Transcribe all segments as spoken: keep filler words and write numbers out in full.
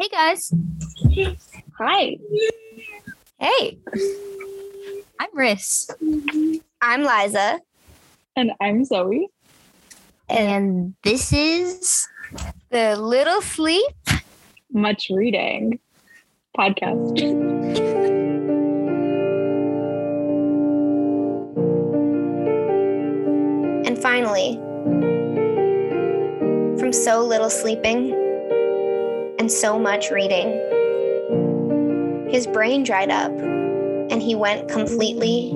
Hey, guys. Hi. Hey. I'm Riss. I'm Liza. And I'm Zoe. And this is the Little Sleep Much Reading podcast. And finally, from so little sleeping and so much reading, his brain dried up and he went completely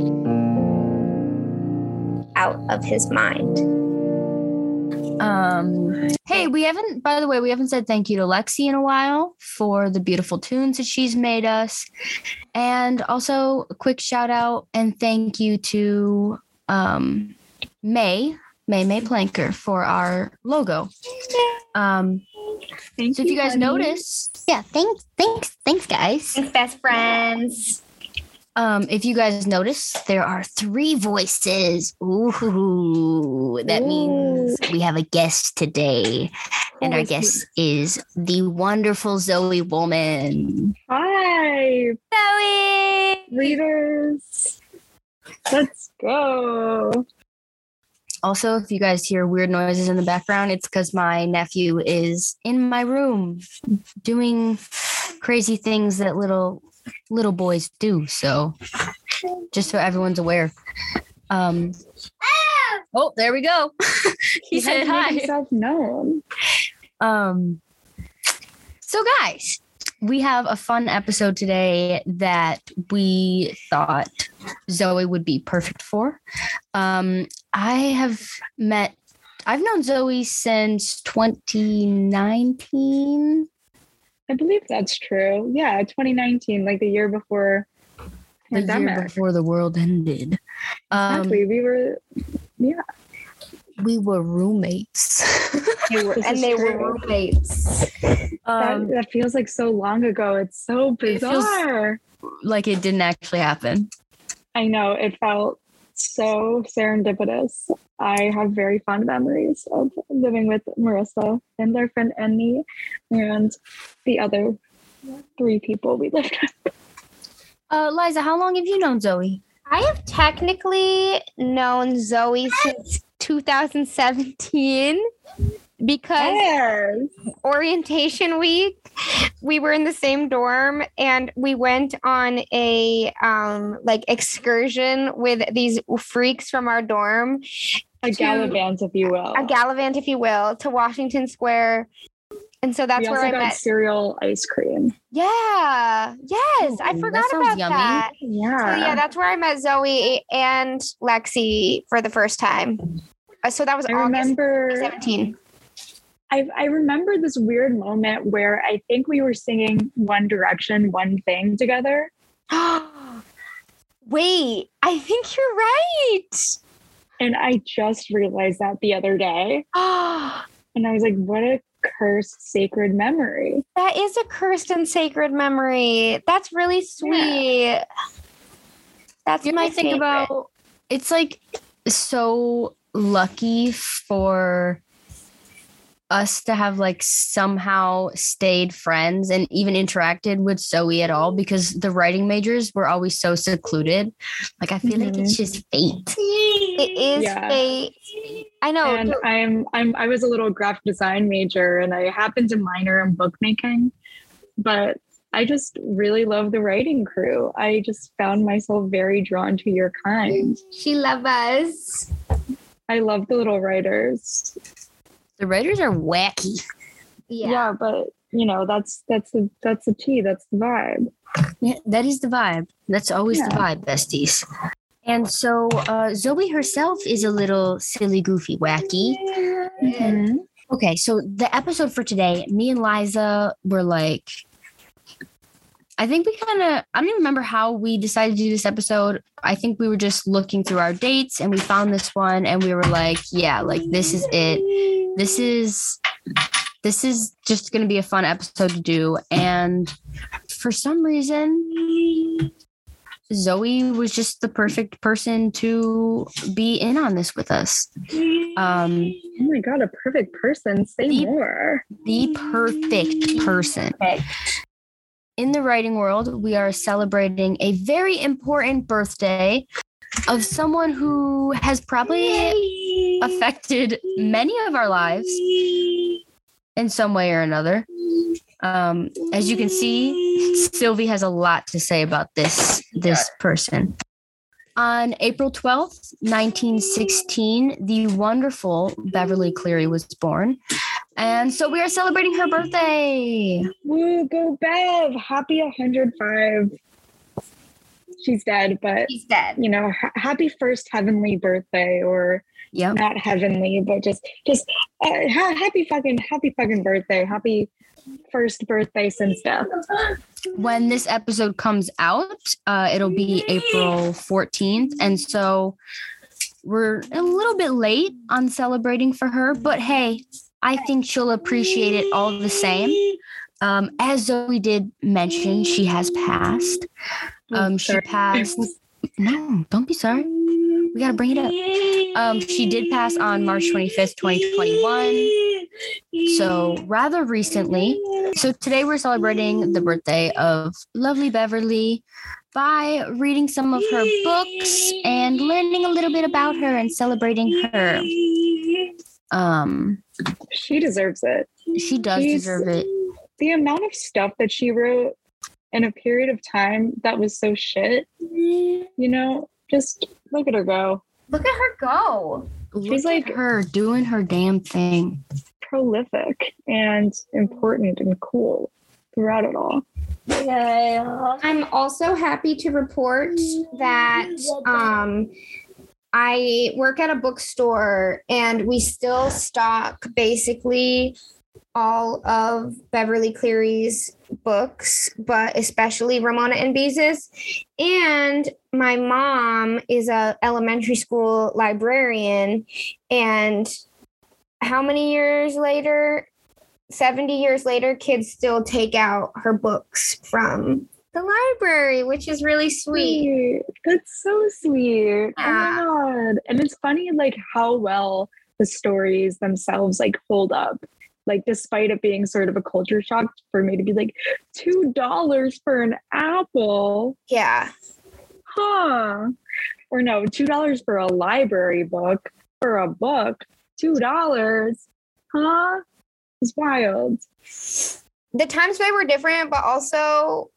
out of his mind. Um, hey, we haven't, by the way, we haven't said thank you to Lexi in a while for the beautiful tunes that she's made us. And also a quick shout out and thank you to, um, May, May, May Planker for our logo. Um, thank so if you guys buddy. notice, yeah, thanks, thanks, thanks, guys. Thanks, best friends. Um, if you guys notice, there are three voices. Ooh, that Ooh. means we have a guest today, and oh, our guest is the wonderful Zoe Woolman. Hi, Zoe readers. Let's go. Also, if you guys hear weird noises in the background, it's because my nephew is in my room doing crazy things that little little boys do. So just so everyone's aware. Um, oh, there we go. he, he said hi. Himself known. Um, so, guys, we have a fun episode today that we thought Zoe would be perfect for. Um, I have met, I've known Zoe since twenty nineteen. I believe that's true. Yeah, twenty nineteen, like the year before the pandemic. year before the world ended. Um, exactly, we were, yeah. We were roommates. They were, and they true. were roommates. Um, that, that feels like so long ago. It's so bizarre. It like it didn't actually happen. I know. It felt so serendipitous. I have very fond memories of living with Marissa and their friend Annie and the other three people we lived with. Uh, Liza, how long have you known Zoe? I have technically known Zoe since two thousand seventeen because yes. orientation week, we were in the same dorm and we went on a um, like excursion with these freaks from our dorm. A to, gallivant, if you will. A gallivant, if you will, to Washington Square. And so that's we where I got met. Cereal ice cream. Yeah. Yes. Ooh, I forgot that about yummy. that. Yeah. So yeah, that's where I met Zoe and Lexi for the first time. So that was I August remember, twenty seventeen. I, I remember this weird moment where I think we were singing One Direction, One Thing together. Wait, I think you're right. And I just realized that the other day. And I was like, what a cursed sacred memory. That is a cursed and sacred memory. That's really sweet. Yeah. That's you my favorite. Think about it's like so lucky for us to have like somehow stayed friends and even interacted with Zoe at all because the writing majors were always so secluded. Like I feel mm-hmm. like it's just fate. It is yeah. fate. I know. And I'm I'm I was a little graphic design major and I happened to minor in bookmaking, but I just really love the writing crew. I just found myself very drawn to your kind. She loves us. I love the little writers. The writers are wacky. Yeah. Yeah, but you know, that's that's the that's the tea, that's the vibe. Yeah, that is the vibe. That's always yeah. the vibe, besties. And so uh, Zoe herself is a little silly, goofy, wacky. Mm-hmm. Okay, so the episode for today, me and Liza were like, I think we kind of, I don't even remember how we decided to do this episode. I think we were just looking through our dates and we found this one and we were like, yeah, like this is it. This is, this is just going to be a fun episode to do. And for some reason, Zoe was just the perfect person to be in on this with us. Um, oh my God, a perfect person. Say the, more. The perfect person. Perfect. In the writing world, we are celebrating a very important birthday of someone who has probably Yay. affected many of our lives in some way or another. Um, as you can see, Sylvie has a lot to say about this, this person. On April twelfth, nineteen sixteen, the wonderful Beverly Cleary was born. And so we are celebrating her birthday. Woo, go Bev. Happy one hundred five. She's dead, but she's dead. You know, ha- happy first heavenly birthday, or yep. not heavenly, but just, just uh, ha- happy fucking, happy fucking birthday. Happy first birthday since death. When this episode comes out, uh, it'll be April fourteenth. And so we're a little bit late on celebrating for her, but hey, I think she'll appreciate it all the same. Um, as Zoe did mention, she has passed. Um, she passed. No, don't be sorry. We got to bring it up. Um, she did pass on March twenty-fifth, twenty twenty-one. So rather recently. So today we're celebrating the birthday of lovely Beverly by reading some of her books and learning a little bit about her and celebrating her. Um, she deserves it. She does She's, deserve it. The amount of stuff that she wrote in a period of time that was so shit, you know, just look at her go. Look at her go. She's look like her doing her damn thing. Prolific and important and cool throughout it all. Yeah. I'm also happy to report that, um, I work at a bookstore and we still stock basically all of Beverly Cleary's books, but especially Ramona and Beezus. And my mom is a elementary school librarian. And how many years later, seventy years later, kids still take out her books from the library, which is really sweet. That's so sweet. Yeah. Oh my God. And it's funny, like, how well the stories themselves, like, hold up. Like, despite it being sort of a culture shock for me to be like, two dollars for an apple? Yeah. Huh. Or no, two dollars for a library book, for a book, two dollars? Huh? It's wild. The times they were different, but also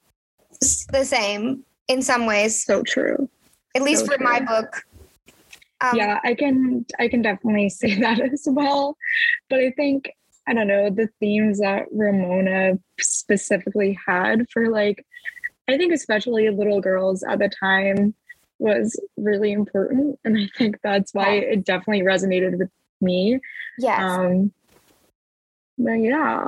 the same in some ways. So true. At least so for true. My book. Um, yeah, I can I can definitely say that as well. But I think, I don't know, the themes that Ramona specifically had for, like, I think especially little girls at the time was really important. And I think that's why yeah. it definitely resonated with me. Yes. Um, but yeah.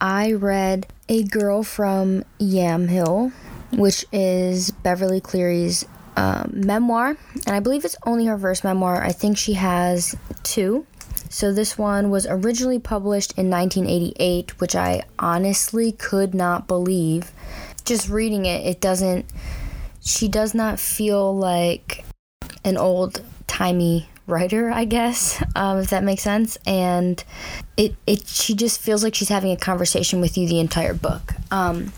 I read A Girl from Yamhill, which is Beverly Cleary's uh, memoir. And I believe it's only her first memoir. I think she has two. So this one was originally published in nineteen eighty-eight, which I honestly could not believe. Just reading it, it doesn't... She does not feel like an old-timey writer, I guess, um, if that makes sense. And it, it she just feels like she's having a conversation with you the entire book. Um,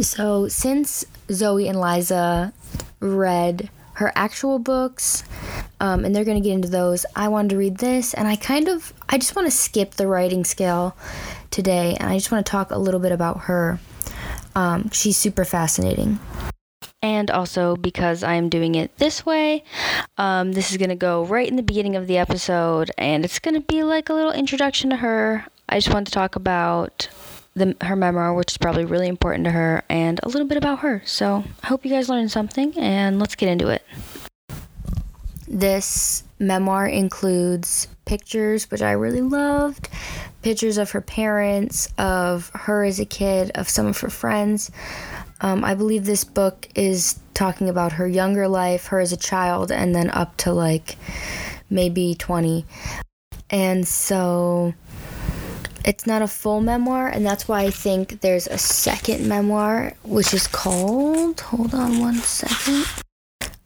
so since Zoe and Liza read her actual books, um, and they're going to get into those, I wanted to read this, and I kind of, I just want to skip the writing scale today, and I just want to talk a little bit about her. Um, she's super fascinating. And also, because I'm doing it this way, um, this is going to go right in the beginning of the episode, and it's going to be like a little introduction to her. I just wanted to talk about the, her memoir, which is probably really important to her, and a little bit about her. So I hope you guys learned something, and let's get into it. This memoir includes pictures, which I really loved, pictures of her parents, of her as a kid, of some of her friends. Um, I believe this book is talking about her younger life, her as a child, and then up to, like, maybe twenty. And so it's not a full memoir, and that's why I think there's a second memoir, which is called, hold on one second.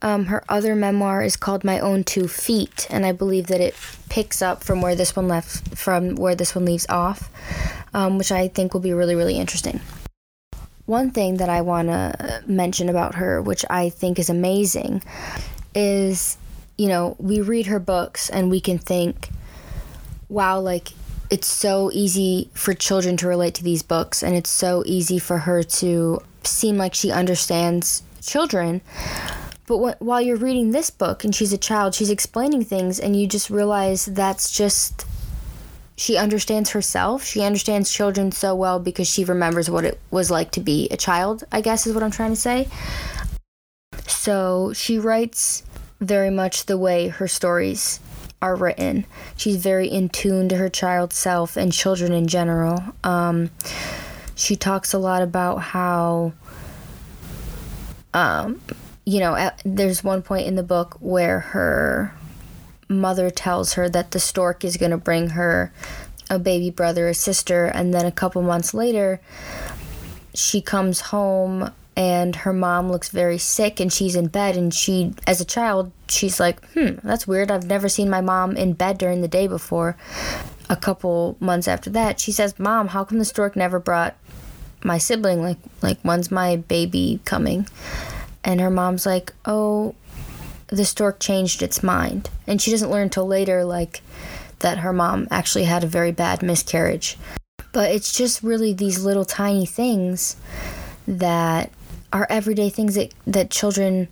Um, her other memoir is called My Own Two Feet, and I believe that it picks up from where this one left, from where this one leaves off, um, which I think will be really, really interesting. One thing that I want to mention about her, which I think is amazing, is, you know, we read her books and we can think, wow, like, it's so easy for children to relate to these books, and it's so easy for her to seem like she understands children. But wh- while you're reading this book and she's a child, she's explaining things, and you just realize that's just, she understands herself. She understands children so well because she remembers what it was like to be a child, I guess is what I'm trying to say. So she writes very much the way her stories are written. She's very in tune to her child self and children in general. Um, she talks a lot about how, um, you know, at, there's one point in the book where her mother tells her that the stork is going to bring her a baby brother or sister, and then a couple months later she comes home and her mom looks very sick and she's in bed, and she, as a child, she's like, hmm, that's weird. I've never seen my mom in bed during the day before. A couple months after that, she says, Mom, how come the stork never brought my sibling? Like, like when's my baby coming? And her mom's like, oh, the stork changed its mind. And she doesn't learn till later, like, that her mom actually had a very bad miscarriage. But it's just really these little tiny things that are everyday things that, that children,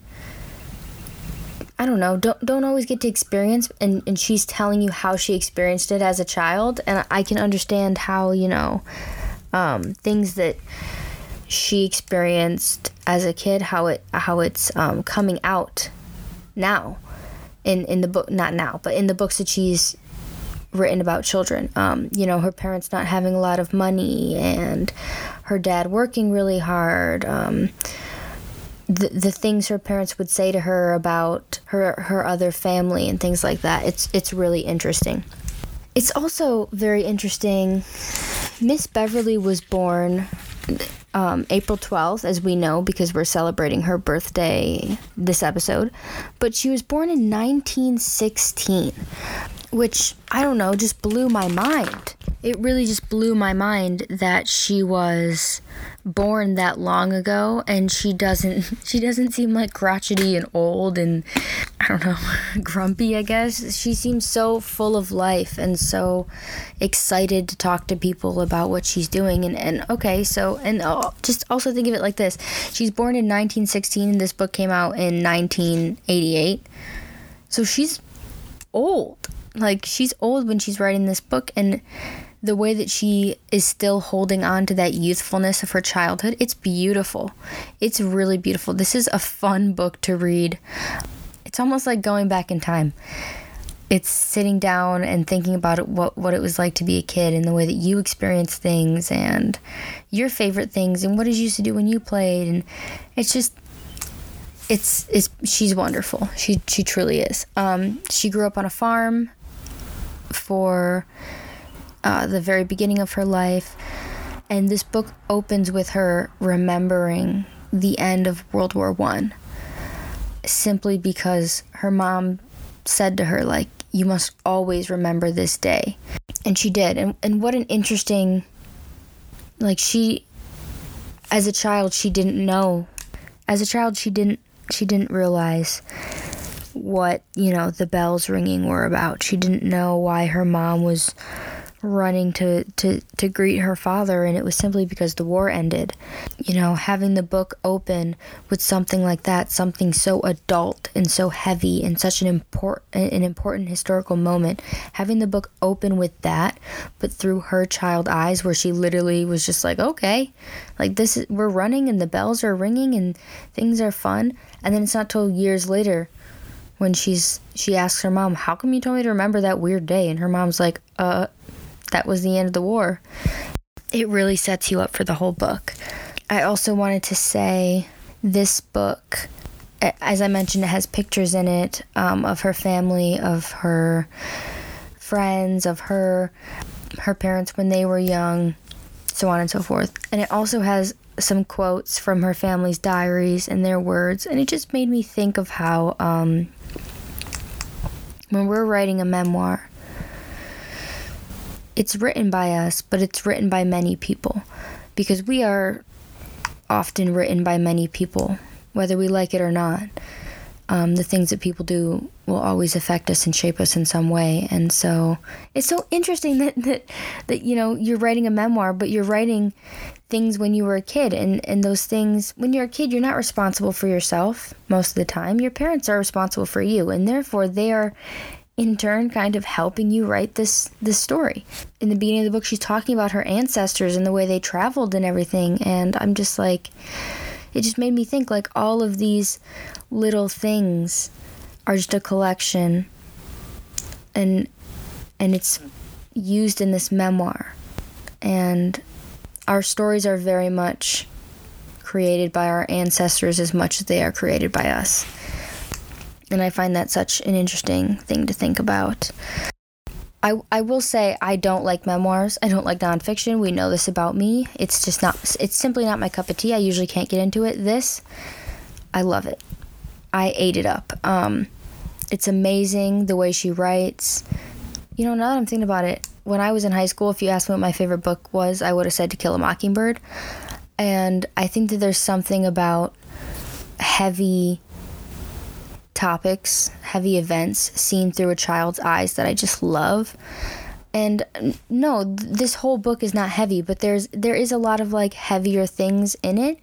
I don't know, don't don't always get to experience. And, and she's telling you how she experienced it as a child. And I can understand how, you know, um, things that she experienced as a kid, how it how it's um, coming out now in in the book, not now, but in the books that she's written about children. Um, you know, her parents not having a lot of money and her dad working really hard. Um, the the things her parents would say to her about her her other family and things like that. It's it's really interesting. It's also very interesting. Miss Beverly was born Um, April twelfth, as we know, because we're celebrating her birthday this episode, but she was born in nineteen sixteen, which, I don't know, just blew my mind. It really just blew my mind that she was born that long ago, and she doesn't she doesn't seem like crotchety and old and, I don't know, grumpy, I guess. She seems so full of life and so excited to talk to people about what she's doing. And, and okay, so, and I'll just also think of it like this. She's born in nineteen sixteen, and this book came out in nineteen eighty-eight. So she's old. Like, she's old when she's writing this book, and the way that she is still holding on to that youthfulness of her childhood, it's beautiful. It's really beautiful. This is a fun book to read. It's almost like going back in time. It's sitting down and thinking about it, what, what it was like to be a kid and the way that you experience things and your favorite things and what did you used to do when you played. And it's just, it's, it's she's wonderful. She she truly is. Um, she grew up on a farm for uh, the very beginning of her life. And this book opens with her remembering the end of World War One, simply because her mom said to her, like, you must always remember this day. And she did. And and what an interesting, like, she, as a child, she didn't know. As a child, she didn't she didn't realize what, you know, the bells ringing were about. She didn't know why her mom was running to, to, to greet her father, and it was simply because the war ended. You know, having the book open with something like that, something so adult and so heavy and such an import, an important historical moment, having the book open with that, but through her child eyes, where she literally was just like, okay, like, this is, we're running and the bells are ringing and things are fun. And then it's not till years later when she's she asks her mom, how come you told me to remember that weird day? And her mom's like, uh that was the end of the war. It really sets you up for the whole book. I also wanted to say, this book, as I mentioned, it has pictures in it um, of her family, of her friends, of her. her parents when they were young, so on and so forth. And it also has some quotes from her family's diaries and their words, and it just made me think of how um, when we're writing a memoir, it's written by us, but it's written by many people, because we are often written by many people, whether we like it or not. Um, the things that people do will always affect us and shape us in some way. And so it's so interesting that, that, that you know, you're writing a memoir, but you're writing things when you were a kid. And, and those things, when you're a kid, you're not responsible for yourself most of the time. Your parents are responsible for you. And therefore, they are, in turn, kind of helping you write this, this story. In the beginning of the book, she's talking about her ancestors and the way they traveled and everything. And I'm just like... it just made me think, like, all of these little things are just a collection, and and it's used in this memoir. And our stories are very much created by our ancestors as much as they are created by us. And I find that such an interesting thing to think about. I, I will say I don't like memoirs. I don't like nonfiction. We know this about me. It's just not, it's simply not my cup of tea. I usually can't get into it. This, I love it. I ate it up. Um, it's amazing the way she writes. You know, now that I'm thinking about it, when I was in high school, if you asked me what my favorite book was, I would have said To Kill a Mockingbird. And I think that there's something about heavy topics, heavy events seen through a child's eyes that I just love. And no, th- this whole book is not heavy, but there's there is a lot of like heavier things in it,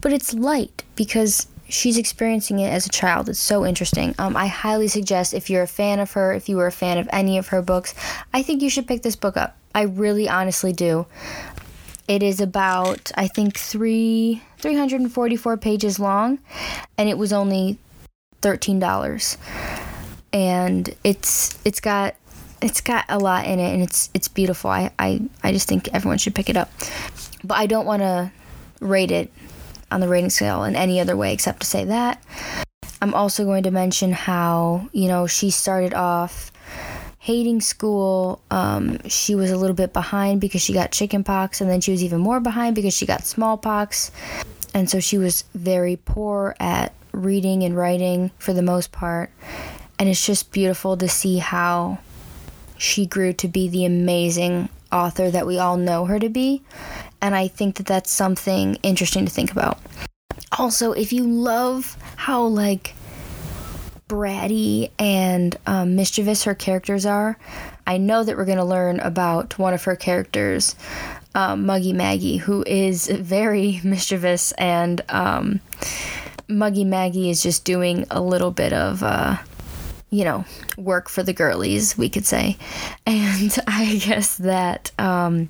but it's light because she's experiencing it as a child. It's so interesting. Um, I highly suggest, if you're a fan of her, if you were a fan of any of her books, I think you should pick this book up. I really honestly do. It is about, I think, three 344 pages long, and it was only thirteen dollars, and it's it's got it's got a lot in it, and it's it's beautiful. I, I, I just think everyone should pick it up, but I don't want to rate it on the rating scale in any other way except to say that. I'm also going to mention how, you know, she started off hating school. Um, she was a little bit behind because she got chickenpox, and then she was even more behind because she got smallpox, and so she was very poor at reading and writing for the most part. And it's just beautiful to see how she grew to be the amazing author that we all know her to be. And I think that that's something interesting to think about. Also, if you love how like bratty and um, mischievous her characters are, I know that we're going to learn about one of her characters, um, Muggie Maggie, who is very mischievous, and um Muggie Maggie is just doing a little bit of, uh, you know, work for the girlies, we could say. And I guess that um,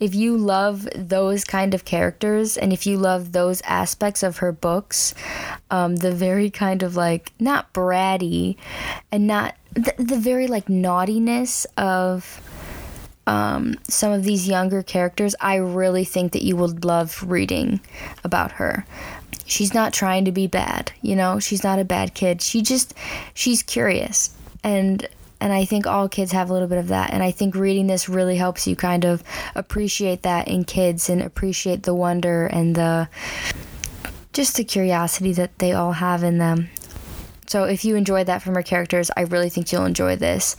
if you love those kind of characters, and if you love those aspects of her books, um, the very kind of like, not bratty, and not the, the very like naughtiness of um, some of these younger characters, I really think that you would love reading about her. She's not trying to be bad, you know? She's not a bad kid. She just, she's curious. And and I think all kids have a little bit of that. And I think reading this really helps you kind of appreciate that in kids, and appreciate the wonder and the, just the curiosity that they all have in them. So if you enjoyed that from her characters, I really think you'll enjoy this.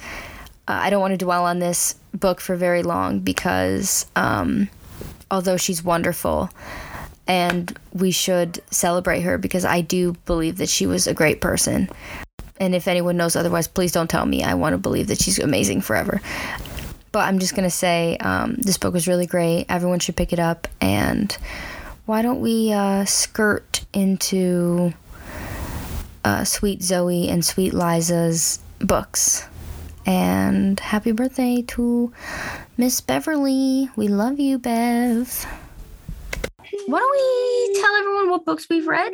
Uh, I don't want to dwell on this book for very long because um, although she's wonderful, and we should celebrate her because I do believe that she was a great person. And if anyone knows otherwise, please don't tell me. I want to believe that she's amazing forever. But I'm just going to say um, this book was really great. Everyone should pick it up. And why don't we uh, skirt into uh, Sweet Zoe and Sweet Liza's books. And happy birthday to Miss Beverly. We love you, Bev. Why don't we tell everyone what books we've read?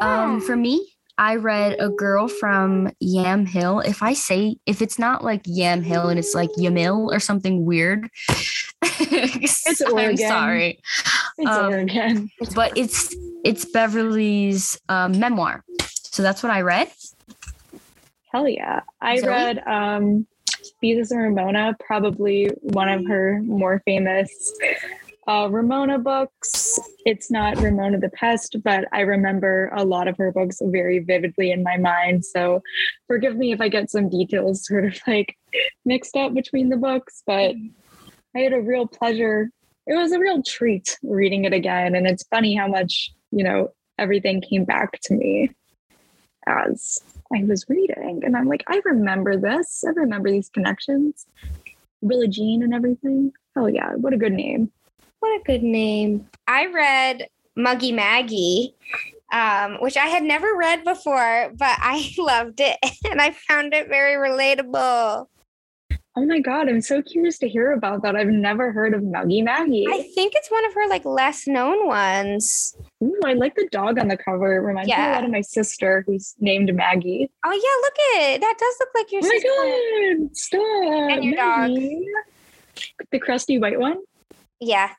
Um, for me, I read A Girl from Yamhill. If I say, if it's not like Yamhill and it's like Yamil or something weird, it's I'm sorry. It's um, Oregon. But it's it's Beverly's um, memoir. So that's what I read. Hell yeah. I Zoe? read um, Beezus and Ramona, probably one of her more famous uh, Ramona books. It's not Ramona the Pest, but I remember a lot of her books very vividly in my mind. So forgive me if I get some details sort of like mixed up between the books, but I had a real pleasure. It was a real treat reading it again. And it's funny how much, you know, everything came back to me as I was reading. And I'm like, I remember this. I remember these connections. Willa Jean and everything. Oh, yeah. What a good name. What a good name. I read Muggie Maggie, um, which I had never read before, but I loved it. And I found it very relatable. Oh my God, I'm so curious to hear about that. I've never heard of Muggie Maggie. I think it's one of her like less known ones. Ooh, I like the dog on the cover. It reminds yeah. me a lot of my sister who's named Maggie. Oh yeah, look it. That does look like your oh sister. Oh my God, stop. And your Maggie. Dog. The crusty white one? Yeah.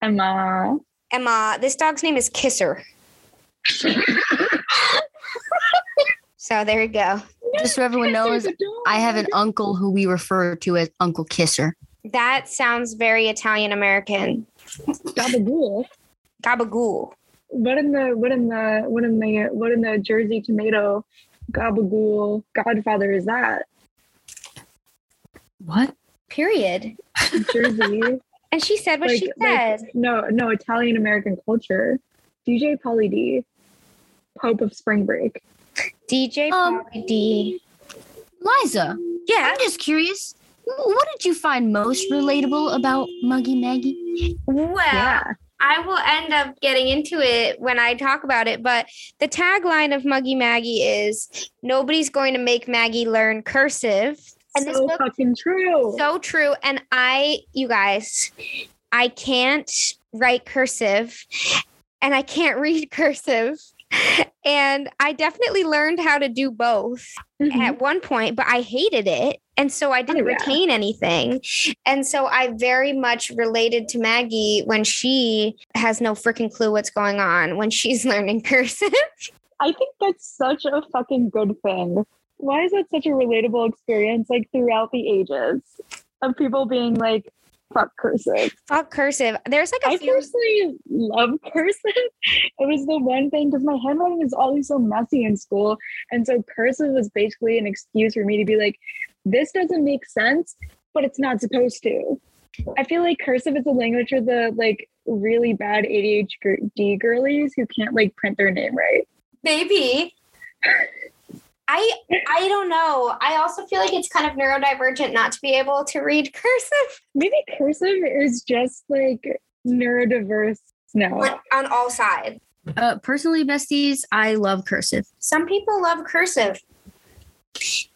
Emma. Emma. This dog's name is Kisser. So there you go. Just so everyone knows, I have an uncle who we refer to as Uncle Kisser. That sounds very Italian-American. Gabagool. Gabagool. What in the what in the what in the what in the Jersey tomato Gabagool Godfather is that? What? Period. Jersey. And she said what like, she said. Like, no, no, Italian-American culture. D J Pauly D. Pope of Spring Break. D J Poppy um, D. Liza. Yeah. I'm just curious. What did you find most relatable about Muggie Maggie? Well, yeah. I will end up getting into it when I talk about it, but the tagline of Muggie Maggie is nobody's going to make Maggie learn cursive. And so this book, fucking true. So true. And I, you guys, I can't write cursive and I can't read cursive. And I definitely learned how to do both mm-hmm. at one point, but I hated it. And so I didn't oh, yeah. retain anything. And so I very much related to Maggie when she has no freaking clue what's going on when she's learning cursive. I think that's such a fucking good thing. Why is that such a relatable experience, like throughout the ages of people being like, fuck cursive. Fuck cursive. There's like a I few... personally love cursive. It was the one thing because my handwriting was always so messy in school. And so cursive was basically an excuse for me to be like, this doesn't make sense, but it's not supposed to. I feel like cursive is a language for the like really bad A D H D girlies who can't like print their name right. Maybe. I I don't know. I also feel like it's kind of neurodivergent not to be able to read cursive. Maybe cursive is just like neurodiverse now. Like on all sides. Uh, personally, besties, I love cursive. Some people love cursive.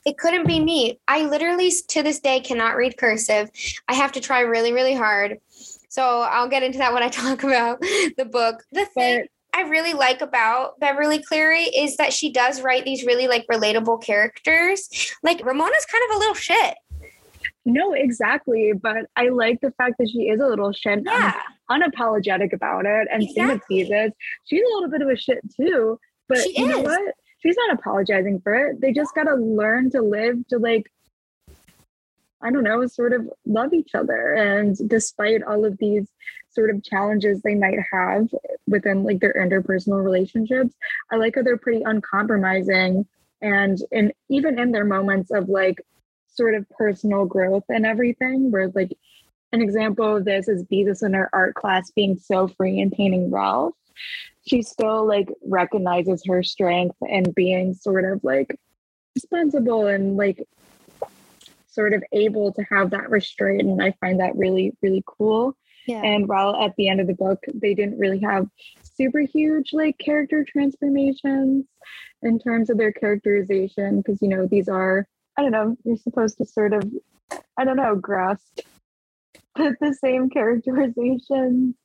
It couldn't be me. I literally to this day cannot read cursive. I have to try really, really hard. So I'll get into that when I talk about the book. The thing. But- I really like about Beverly Cleary is that she does write these really like relatable characters. Like Ramona's kind of a little shit. No, exactly. But I like the fact that she is a little shit. Yeah. I'm unapologetic about it. And exactly. Same with Beezus. She's a little bit of a shit too. But she you is. know what? She's not apologizing for it. They just got to learn to live to like, I don't know, sort of love each other. And despite all of these sort of challenges they might have within like their interpersonal relationships, I like how they're pretty uncompromising and in even in their moments of like sort of personal growth and everything, where like an example of this is Beezus in her art class being so free and painting Ralph. She still like recognizes her strength and being sort of like responsible and like sort of able to have that restraint. And I find that really, really cool. Yeah. And while at the end of the book, they didn't really have super huge like character transformations in terms of their characterization, because, you know, these are, I don't know, you're supposed to sort of, I don't know, grasp the same characterizations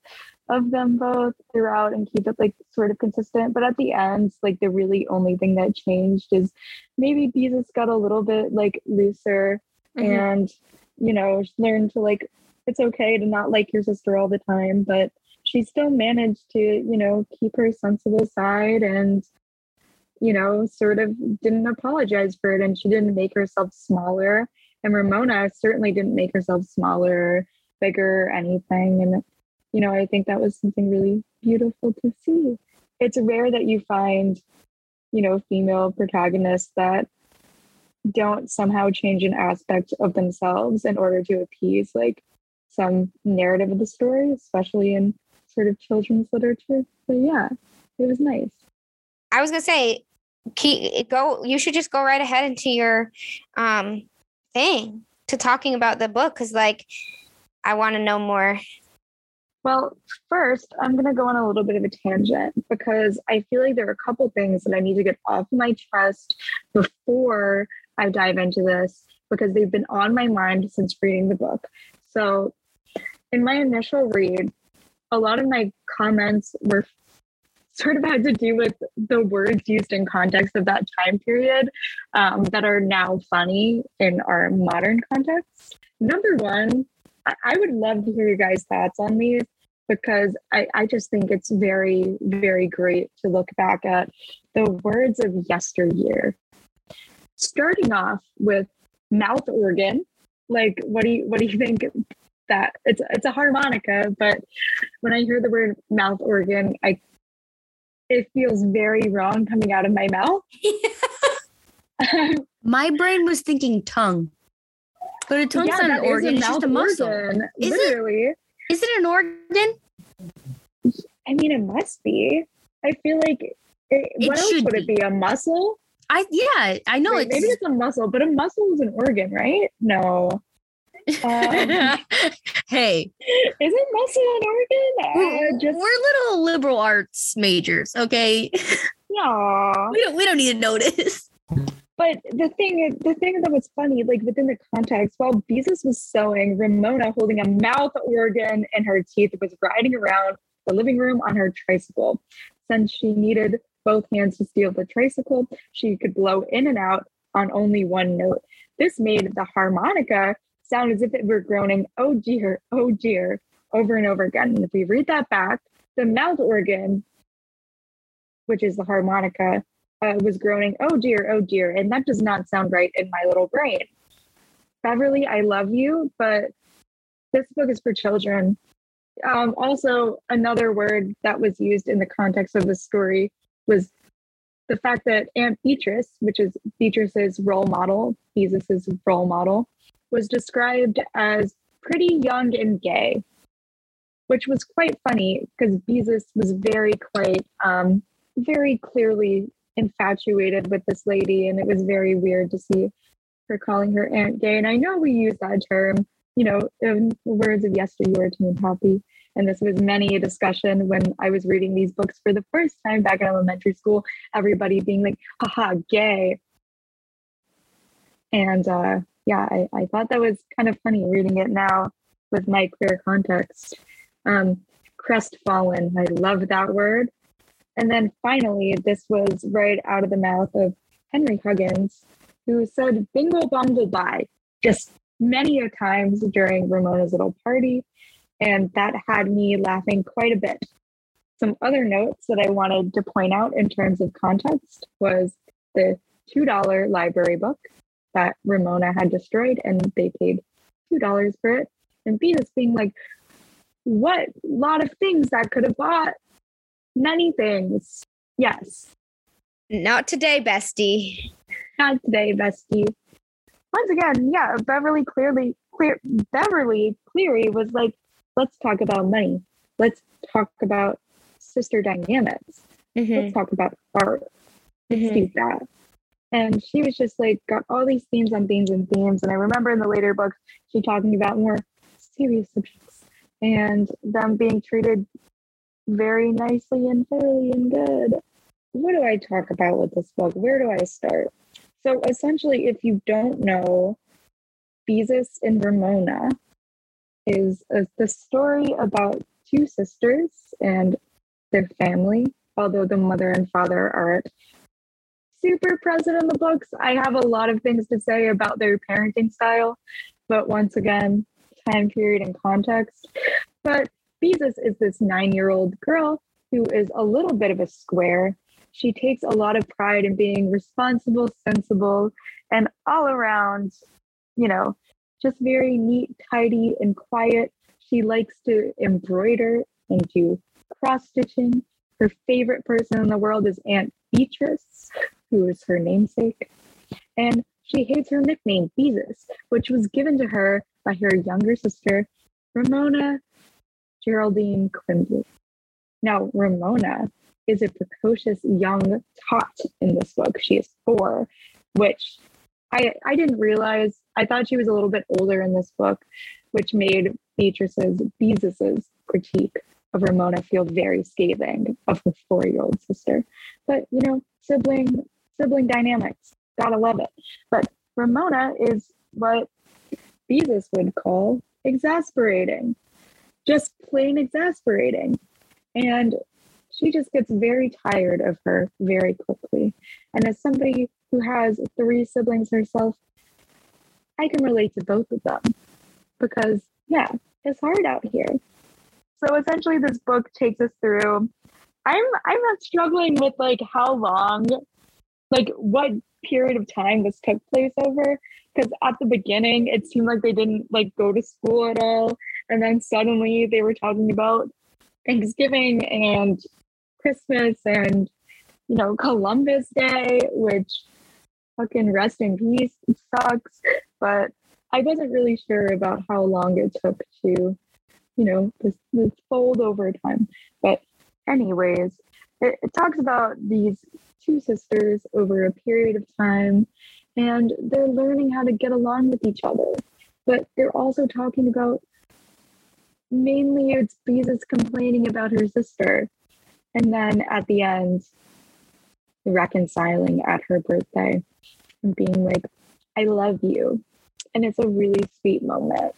of them both throughout and keep it like sort of consistent. But at the end, like the really only thing that changed is maybe Beezus got a little bit like looser mm-hmm. and, you know, learned to like, it's okay to not like your sister all the time, but she still managed to, you know, keep her sensible side and, you know, sort of didn't apologize for it. And she didn't make herself smaller. And Ramona certainly didn't make herself smaller, bigger, anything. And, you know, I think that was something really beautiful to see. It's rare that you find, you know, female protagonists that don't somehow change an aspect of themselves in order to appease like some narrative of the story, especially in sort of children's literature. So yeah, it was nice. I was gonna say, keep, go. You should just go right ahead into your um, thing to talking about the book, because like I want to know more. Well, first, I'm going to go on a little bit of a tangent because I feel like there are a couple things that I need to get off my chest before I dive into this, because they've been on my mind since reading the book. So in my initial read, a lot of my comments were sort of had to do with the words used in context of that time period um, that are now funny in our modern context. Number one, I would love to hear your guys' thoughts on these, because I, I just think it's very, very great to look back at the words of yesteryear. Starting off with mouth organ, like what do you what do you think that it's it's a harmonica, but when I hear the word mouth organ, I it feels very wrong coming out of my mouth. My brain was thinking tongue. But a tongue's yeah, not an organ, it's just a muscle. Organ, is literally. It, is it an organ? I mean, it must be. I feel like, it, it what else would be. It be? A muscle? I Yeah, I know. Wait, it's, maybe it's a muscle, but a muscle is an organ, right? No. Um, hey. Isn't muscle an organ? We're, just, we're little liberal arts majors, okay? Aww. We don't, we don't need to notice. But the thing, the thing that was funny, like within the context, while Beezus was sewing, Ramona, holding a mouth organ in her teeth, was riding around the living room on her tricycle. Since she needed both hands to steal the tricycle, she could blow in and out on only one note. This made the harmonica sound as if it were groaning, oh dear, oh dear, over and over again. And if we read that back, the mouth organ, which is the harmonica, Uh, was groaning, oh dear, oh dear. And that does not sound right in my little brain. Beverly, I love you, but this book is for children. Um, also, another word that was used in the context of the story was the fact that Aunt Beatrice, which is Beatrice's role model, Beezus' role model, was described as pretty young and gay, which was quite funny because Beezus was very quite, um, very clearly infatuated with this lady, and it was very weird to see her calling her aunt gay. And I know we use that term, you know, in the words of yesteryear to me, Poppy. And this was many a discussion when I was reading these books for the first time back in elementary school, everybody being like, haha, gay. And uh, yeah, I, I thought that was kind of funny reading it now with my clear context. Um, crestfallen, I love that word. And then finally, this was right out of the mouth of Henry Huggins, who said bingle bumble bye just many a times during Ramona's little party. And that had me laughing quite a bit. Some other notes that I wanted to point out in terms of context was the two dollar library book that Ramona had destroyed, and they paid two dollars for it. And Beezus being like, what lot of things that could have bought. Many things. Yes. Not today, bestie. Not today, bestie. Once again, yeah, Beverly Cleary, Clear, Beverly Cleary was like, let's talk about money. Let's talk about sister dynamics. Mm-hmm. Let's talk about art. Let's mm-hmm. do that. And she was just like, got all these themes on themes and themes. And I remember in the later books, she talking about more serious subjects and them being treated very nicely and fairly and good. What do I talk about with this book? Where do I start? So essentially, if you don't know, Beezus and Ramona is a, the story about two sisters and their family, although the mother and father aren't super present in the books. I have a lot of things to say about their parenting style, but once again, time period and context. But Beezus is this nine-year-old girl who is a little bit of a square. She takes a lot of pride in being responsible, sensible, and all around you know, just very neat, tidy, and quiet. She likes to embroider and do cross-stitching. Her favorite person in the world is Aunt Beatrice, who is her namesake. And she hates her nickname, Beezus, which was given to her by her younger sister, Ramona Geraldine Quimby. Now, Ramona is a precocious young tot in this book. She is four, which I I didn't realize. I thought she was a little bit older in this book, which made Beatrice's, Beezus's critique of Ramona feel very scathing of her four-year-old sister. But, you know, sibling sibling dynamics, gotta love it. But Ramona is what Beezus would call exasperating, just plain exasperating. And she just gets very tired of her very quickly. And as somebody who has three siblings herself, I can relate to both of them because, yeah, it's hard out here. So essentially this book takes us through, I'm I'm not struggling with like how long, like what period of time this took place over, because at the beginning it seemed like they didn't like go to school at all. And then suddenly they were talking about Thanksgiving and Christmas and, you know, Columbus Day, which fucking rest in peace, it sucks. But I wasn't really sure about how long it took to, you know, this, this fold over time. But anyways, it, it talks about these two sisters over a period of time, and they're learning how to get along with each other. But they're also talking about, mainly it's Beezus complaining about her sister. And then at the end, reconciling at her birthday and being like, I love you. And it's a really sweet moment.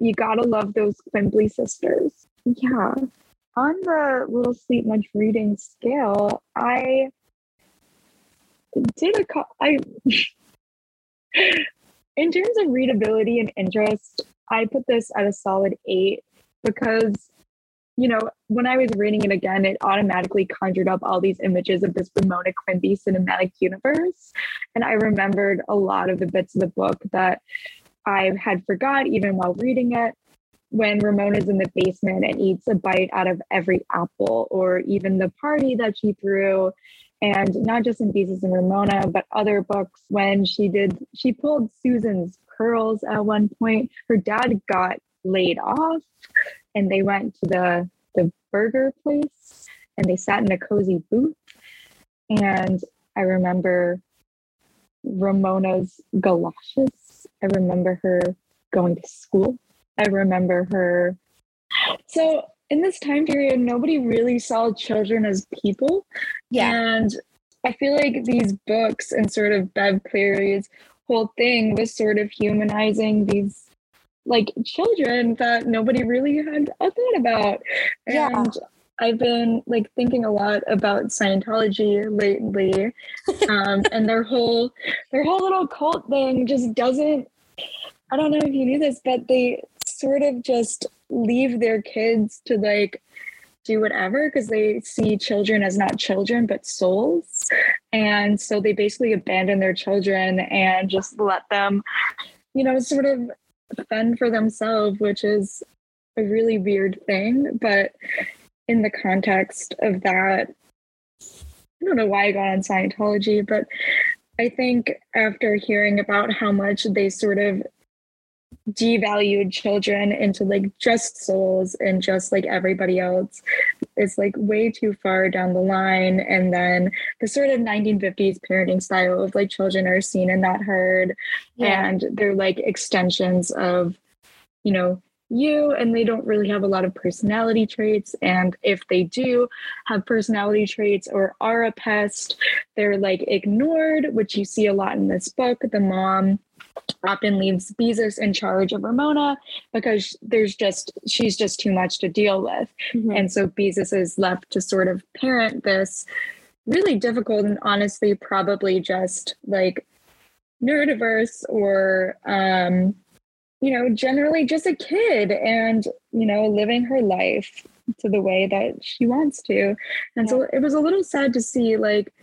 You gotta love those Quimbley sisters. Yeah. On the Little Sleep Much reading scale, I did a co- I in terms of readability and interest, I put this at a solid eight because, you know, when I was reading it again, it automatically conjured up all these images of this Ramona Quimby cinematic universe. And I remembered a lot of the bits of the book that I had forgot even while reading it, when Ramona's in the basement and eats a bite out of every apple, or even the party that she threw. And not just in Beezus and Ramona, but other books, when she did, she pulled Susan's curls at one point. Her dad got laid off and they went to the, the burger place and they sat in a cozy booth. And I remember Ramona's galoshes. I remember her going to school. I remember her. So in this time period, nobody really saw children as people. Yeah. And I feel like these books and sort of Bev Cleary's whole thing was sort of humanizing these like children that nobody really had a thought about. And yeah. I've been like thinking a lot about Scientology lately. Um, and their whole their whole little cult thing just doesn't, I don't know if you knew this, but they sort of just leave their kids to like do whatever because they see children as not children but souls, and so they basically abandon their children and just let them, you know, sort of fend for themselves, which is a really weird thing. But in the context of that, I don't know why I got on Scientology, but I think after hearing about how much they sort of devalued children into like just souls and just like everybody else, is like way too far down the line. And then the sort of nineteen fifties parenting style of like children are seen and not heard. Yeah. And they're like extensions of, you know, you, and they don't really have a lot of personality traits. And if they do have personality traits or are a pest, they're like ignored, which you see a lot in this book. The mom often leaves Beezus in charge of Ramona because there's just, she's just too much to deal with. Mm-hmm. And so Beezus is left to sort of parent this really difficult and honestly probably just like neurodiverse or, um, you know, generally just a kid and, you know, living her life to the way that she wants to. And yeah. So it was a little sad to see like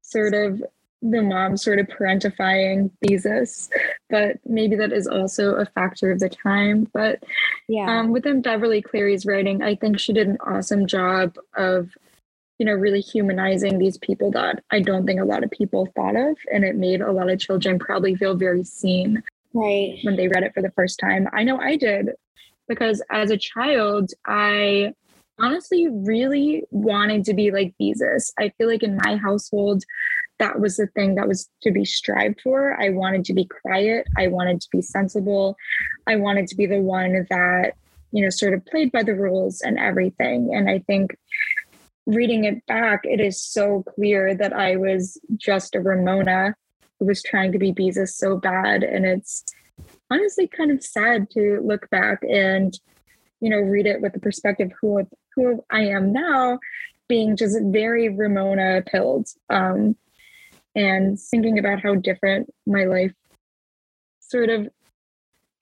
sort of the mom sort of parentifying Beezus, but maybe that is also a factor of the time. But yeah, um, within Beverly Cleary's writing, I think she did an awesome job of, you know, really humanizing these people that I don't think a lot of people thought of. And it made a lot of children probably feel very seen, right, when they read it for the first time. I know I did, because as a child, I honestly really wanted to be like Beezus. I feel like in my household, that was the thing that was to be strived for. I wanted to be quiet. I wanted to be sensible. I wanted to be the one that, you know, sort of played by the rules and everything. And I think reading it back, it is so clear that I was just a Ramona who was trying to be Beezus so bad. And it's honestly kind of sad to look back and, you know, read it with the perspective who who I am now, being just very Ramona-pilled. Um, And thinking about how different my life sort of,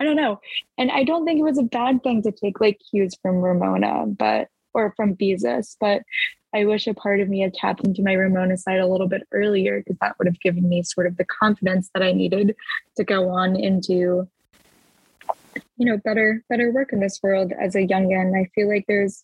I don't know. And I don't think it was a bad thing to take like cues from Ramona, but, or from Beezus, but I wish a part of me had tapped into my Ramona side a little bit earlier, because that would have given me sort of the confidence that I needed to go on and do, you know, better, better work in this world as a youngin. I feel like there's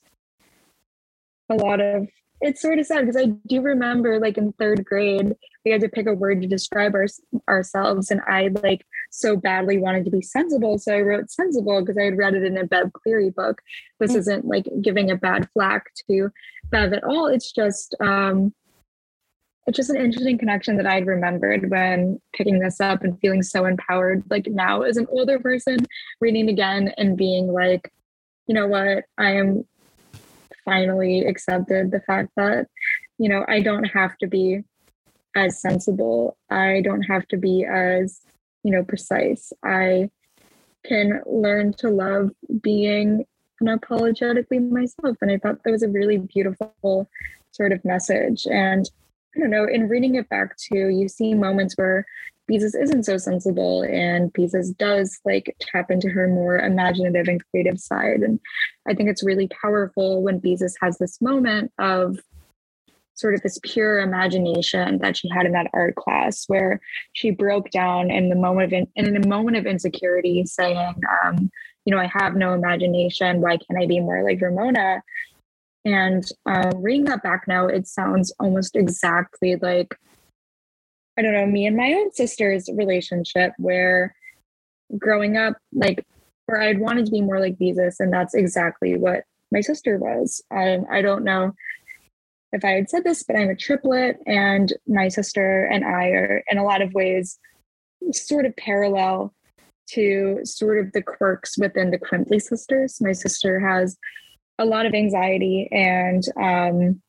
a lot of, it's sort of sad, because I do remember like in third grade, we had to pick a word to describe our, ourselves. And I like so badly wanted to be sensible. So I wrote sensible, because I had read it in a Bev Cleary book. This mm-hmm. isn't like giving a bad flack to Bev at all. It's just, um, it's just an interesting connection that I'd remembered when picking this up and feeling so empowered. Like now as an older person reading again and being like, you know what, I am finally accepted the fact that, you know, I don't have to be as sensible. I don't have to be as, you know, precise. I can learn to love being unapologetically myself. And I thought that was a really beautiful sort of message. And I don't know, in reading it back too, you see moments where Beezus isn't so sensible and Beezus does like tap into her more imaginative and creative side. And I think it's really powerful when Beezus has this moment of sort of this pure imagination that she had in that art class, where she broke down in the moment of in, in a moment of insecurity, saying, um, you know, I have no imagination. Why can't I be more like Ramona? And uh, reading that back now, it sounds almost exactly like, I don't know, me and my own sister's relationship, where growing up, like, where I'd wanted to be more like Beezus, and that's exactly what my sister was. And I don't know if I had said this, but I'm a triplet, and my sister and I are in a lot of ways sort of parallel to sort of the quirks within the Quintley sisters. My sister has a lot of anxiety and um,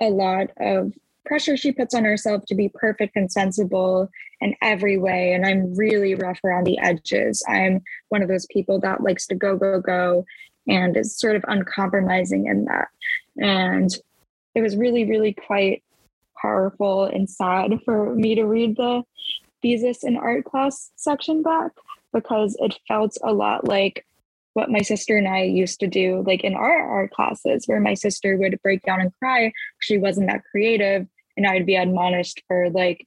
a lot of pressure she puts on herself to be perfect and sensible in every way. And I'm really rough around the edges. I'm one of those people that likes to go, go, go, and is sort of uncompromising in that. And it was really, really quite powerful and sad for me to read the Beezus in art class section back, because it felt a lot like what my sister and I used to do, like in our art classes, where my sister would break down and cry. She wasn't that creative, and I'd be admonished for like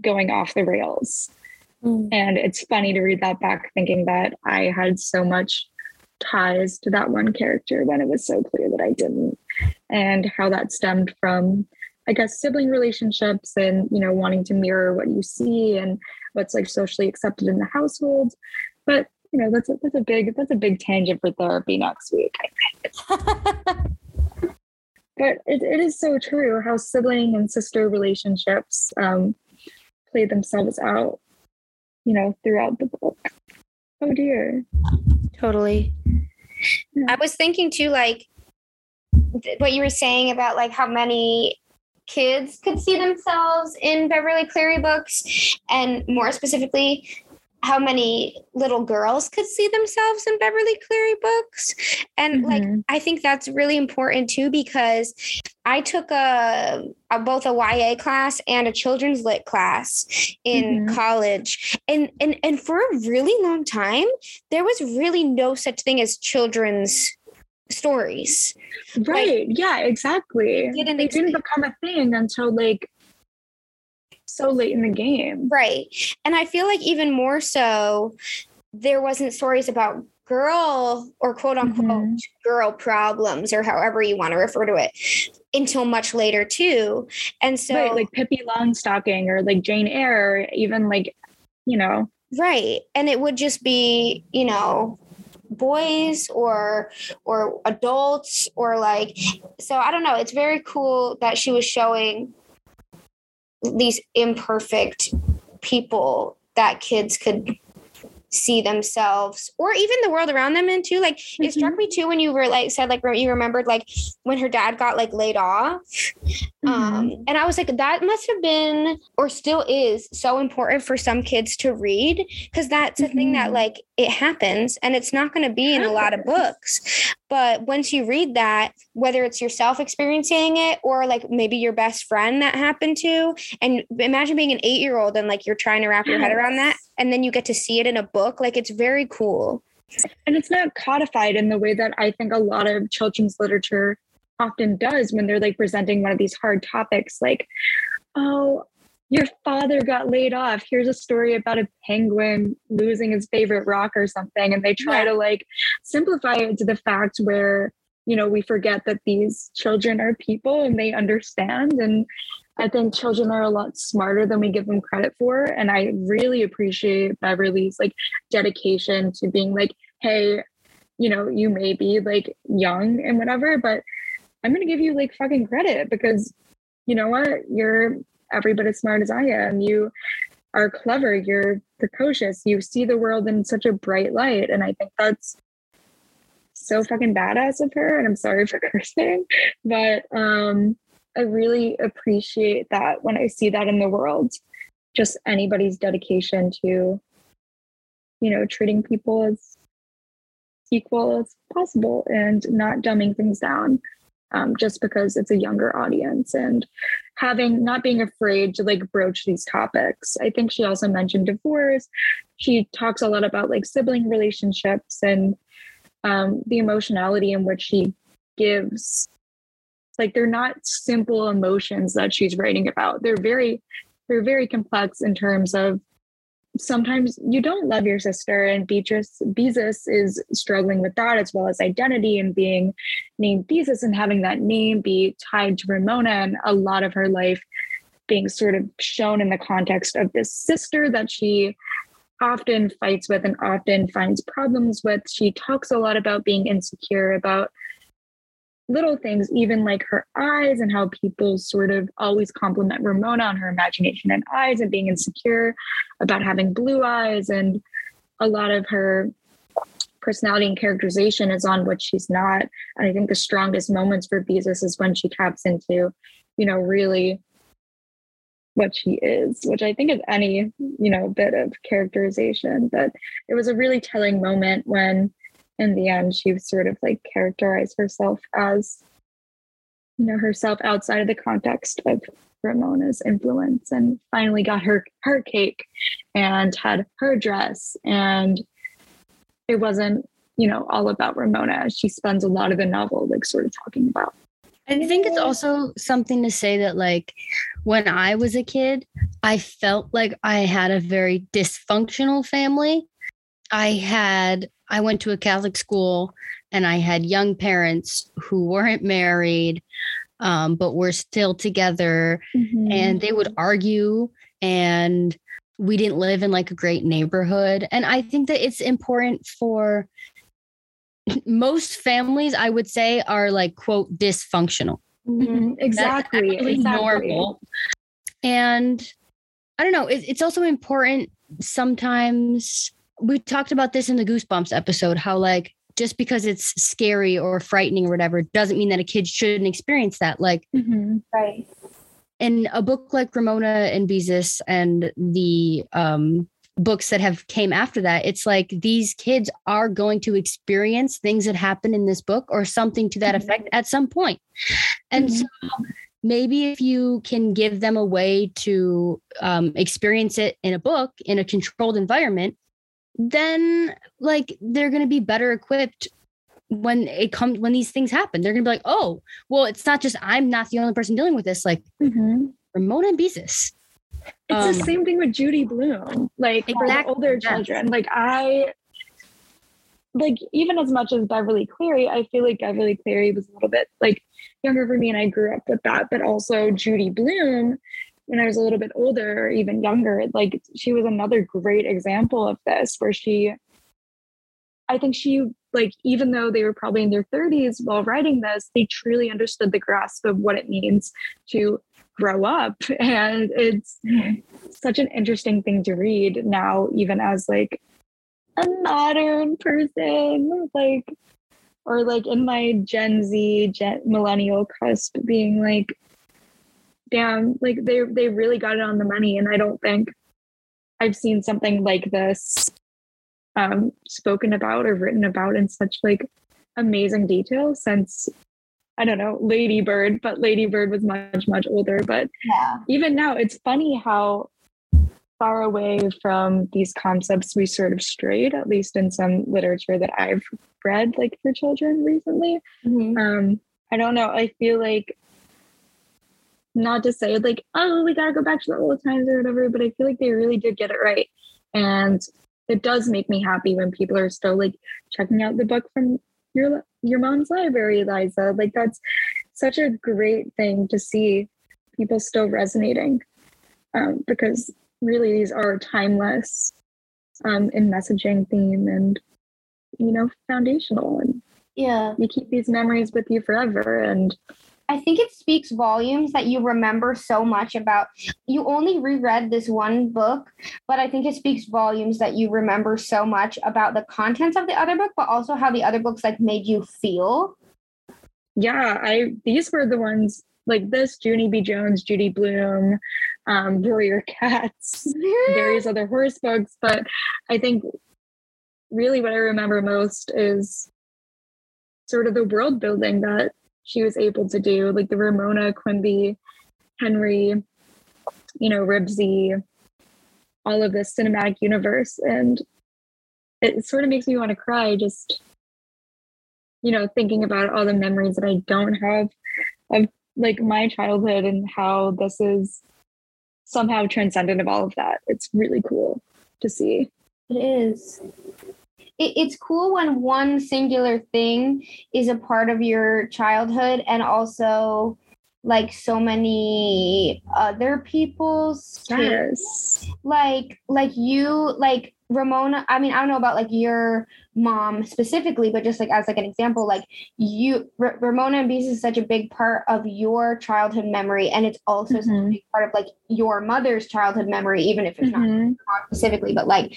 going off the rails. Mm. And it's funny to read that back, thinking that I had so much ties to that one character when it was so clear that I didn't, and how that stemmed from, I guess, sibling relationships and, you know, wanting to mirror what you see and what's like socially accepted in the household. But, you know, that's a, that's a big, that's a big tangent for therapy next week, I think. But it, it is so true how sibling and sister relationships um, play themselves out, you know, throughout the book. Oh dear. Totally. Yeah. I was thinking too, like th- what you were saying about like how many kids could see themselves in Beverly Cleary books, and more specifically, how many little girls could see themselves in Beverly Cleary books. And mm-hmm. like, I think that's really important too, because I took a, a both a Y A class and a children's lit class in mm-hmm. college. And, and, and for a really long time, there was really no such thing as children's stories. Right. Like, yeah, exactly. It didn't, it didn't become a thing until like so late in the game. Right. And I feel like even more so, there wasn't stories about girl or quote unquote mm-hmm. girl problems, or however you want to refer to it, until much later too. And so right, like Pippi Longstocking or like Jane Eyre, even like, you know. Right. And it would just be, you know, boys or or adults or like, so I don't know. It's very cool that she was showing these imperfect people that kids could see themselves or even the world around them into. Like mm-hmm. it struck me too when you were like said like you remembered like when her dad got like laid off mm-hmm. um and I was like, that must have been or still is so important for some kids to read, because that's mm-hmm. a thing that like it happens and it's not going to be in a lot of books. But once you read that, whether it's yourself experiencing it or like maybe your best friend that happened to, and imagine being an eight-year-old and like you're trying to wrap your head around that, and then you get to see it in a book. Like it's very cool. And it's not codified in the way that I think a lot of children's literature often does when they're like presenting one of these hard topics, like, oh, your father got laid off. Here's a story about a penguin losing his favorite rock or something. And they try yeah. to like simplify it to the fact where, you know, we forget that these children are people and they understand. And I think children are a lot smarter than we give them credit for. And I really appreciate Beverly's like dedication to being like, hey, you know, you may be like young and whatever, but I'm going to give you like fucking credit, because you know what? You're every bit as smart as I am. You are clever. You're precocious. You see the world in such a bright light. And I think that's so fucking badass of her. And I'm sorry for cursing, but um, I really appreciate that when I see that in the world, just anybody's dedication to, you know, treating people as equal as possible and not dumbing things down. Um, just because it's a younger audience, and having not being afraid to like broach these topics. I think she also mentioned divorce. She talks a lot about like sibling relationships and um, the emotionality in which she gives. Like they're not simple emotions that she's writing about. They're very, they're very complex in terms of sometimes you don't love your sister, and Beatrice Beezus is struggling with that, as well as identity and being named Beezus and having that name be tied to Ramona, and a lot of her life being sort of shown in the context of this sister that she often fights with and often finds problems with. She talks a lot about being insecure about little things, even like her eyes, and how people sort of always compliment Ramona on her imagination and eyes, and being insecure about having blue eyes. And a lot of her personality and characterization is on what she's not. And I think the strongest moments for Beezus is when she taps into, you know, really what she is, which I think is any, you know, bit of characterization. But it was a really telling moment when in the end, she sort of like characterized herself as, you know, herself outside of the context of Ramona's influence, and finally got her, her cake and had her dress. And it wasn't, you know, all about Ramona. She spends a lot of the novel like sort of talking about. I think it's also something to say that like when I was a kid, I felt like I had a very dysfunctional family. I had, I went to a Catholic school, and I had young parents who weren't married, um, but were still together, mm-hmm. and they would argue, and we didn't live in like a great neighborhood. And I think that it's important for most families, I would say, are like, quote, dysfunctional. Mm-hmm. Exactly. That's actually exactly. normal. And I don't know, it, it's also important sometimes. We talked about this in the Goosebumps episode, how like just because it's scary or frightening or whatever doesn't mean that a kid shouldn't experience that. Like mm-hmm. right. in a book like Ramona and Beezus and the um, books that have came after that, it's like these kids are going to experience things that happen in this book or something to that mm-hmm. effect at some point. And mm-hmm. so maybe if you can give them a way to um, experience it in a book in a controlled environment, then like they're going to be better equipped when it comes, when these things happen. They're going to be like, oh, well, it's not just, I'm not the only person dealing with this. Like mm-hmm. Ramona and Beezus, It's um, the same thing with Judy Blume, like exactly. for older children. Like I, like even as much as Beverly Cleary, I feel like Beverly Cleary was a little bit like younger for me, and I grew up with that. But also Judy Blume, when I was a little bit older or even younger, like she was another great example of this, where she, I think she, like, even though they were probably in their thirties while writing this, they truly understood the grasp of what it means to grow up. And it's such an interesting thing to read now, even as like a modern person, like, or like in my Gen Z, Gen- millennial cusp, being like, damn, like they they really got it on the money. And I don't think I've seen something like this um, spoken about or written about in such like amazing detail since, I don't know, Lady Bird, but Lady Bird was much, much older. But yeah. even now, it's funny how far away from these concepts we sort of strayed, at least in some literature that I've read, like for children recently. Mm-hmm. Um, I don't know. I feel like, not to say like, oh, we gotta go back to the old times or whatever, but I feel like they really did get it right. And it does make me happy when people are still like checking out the book from your your mom's library, Liza. Like that's such a great thing to see people still resonating, um, because really these are timeless um, in messaging theme and, you know, foundational. And yeah, you keep these memories with you forever. And I think it speaks volumes that you remember so much about. You only reread this one book, but I think it speaks volumes that you remember so much about the contents of the other book, but also how the other books like made you feel. Yeah, I these were the ones like this, Junie B. Jones, Judy Blume, um, Warrior Cats, various other horse books. But I think really what I remember most is sort of the world building that she was able to do, like the Ramona, Quimby, Henry, you know, Ribsy, all of this cinematic universe. And it sort of makes me want to cry just, you know, thinking about all the memories that I don't have of like my childhood and how this is somehow transcendent of all of that. It's really cool to see. It is. It's cool when one singular thing is a part of your childhood and also like so many other people's. Yes. Like, like you, like Ramona, I mean, I don't know about like your mom specifically, but just like as like an example, like you, R- Ramona and Beezus is such a big part of your childhood memory. And it's also mm-hmm. such a big part of like your mother's childhood memory, even if it's mm-hmm. not specifically, but like,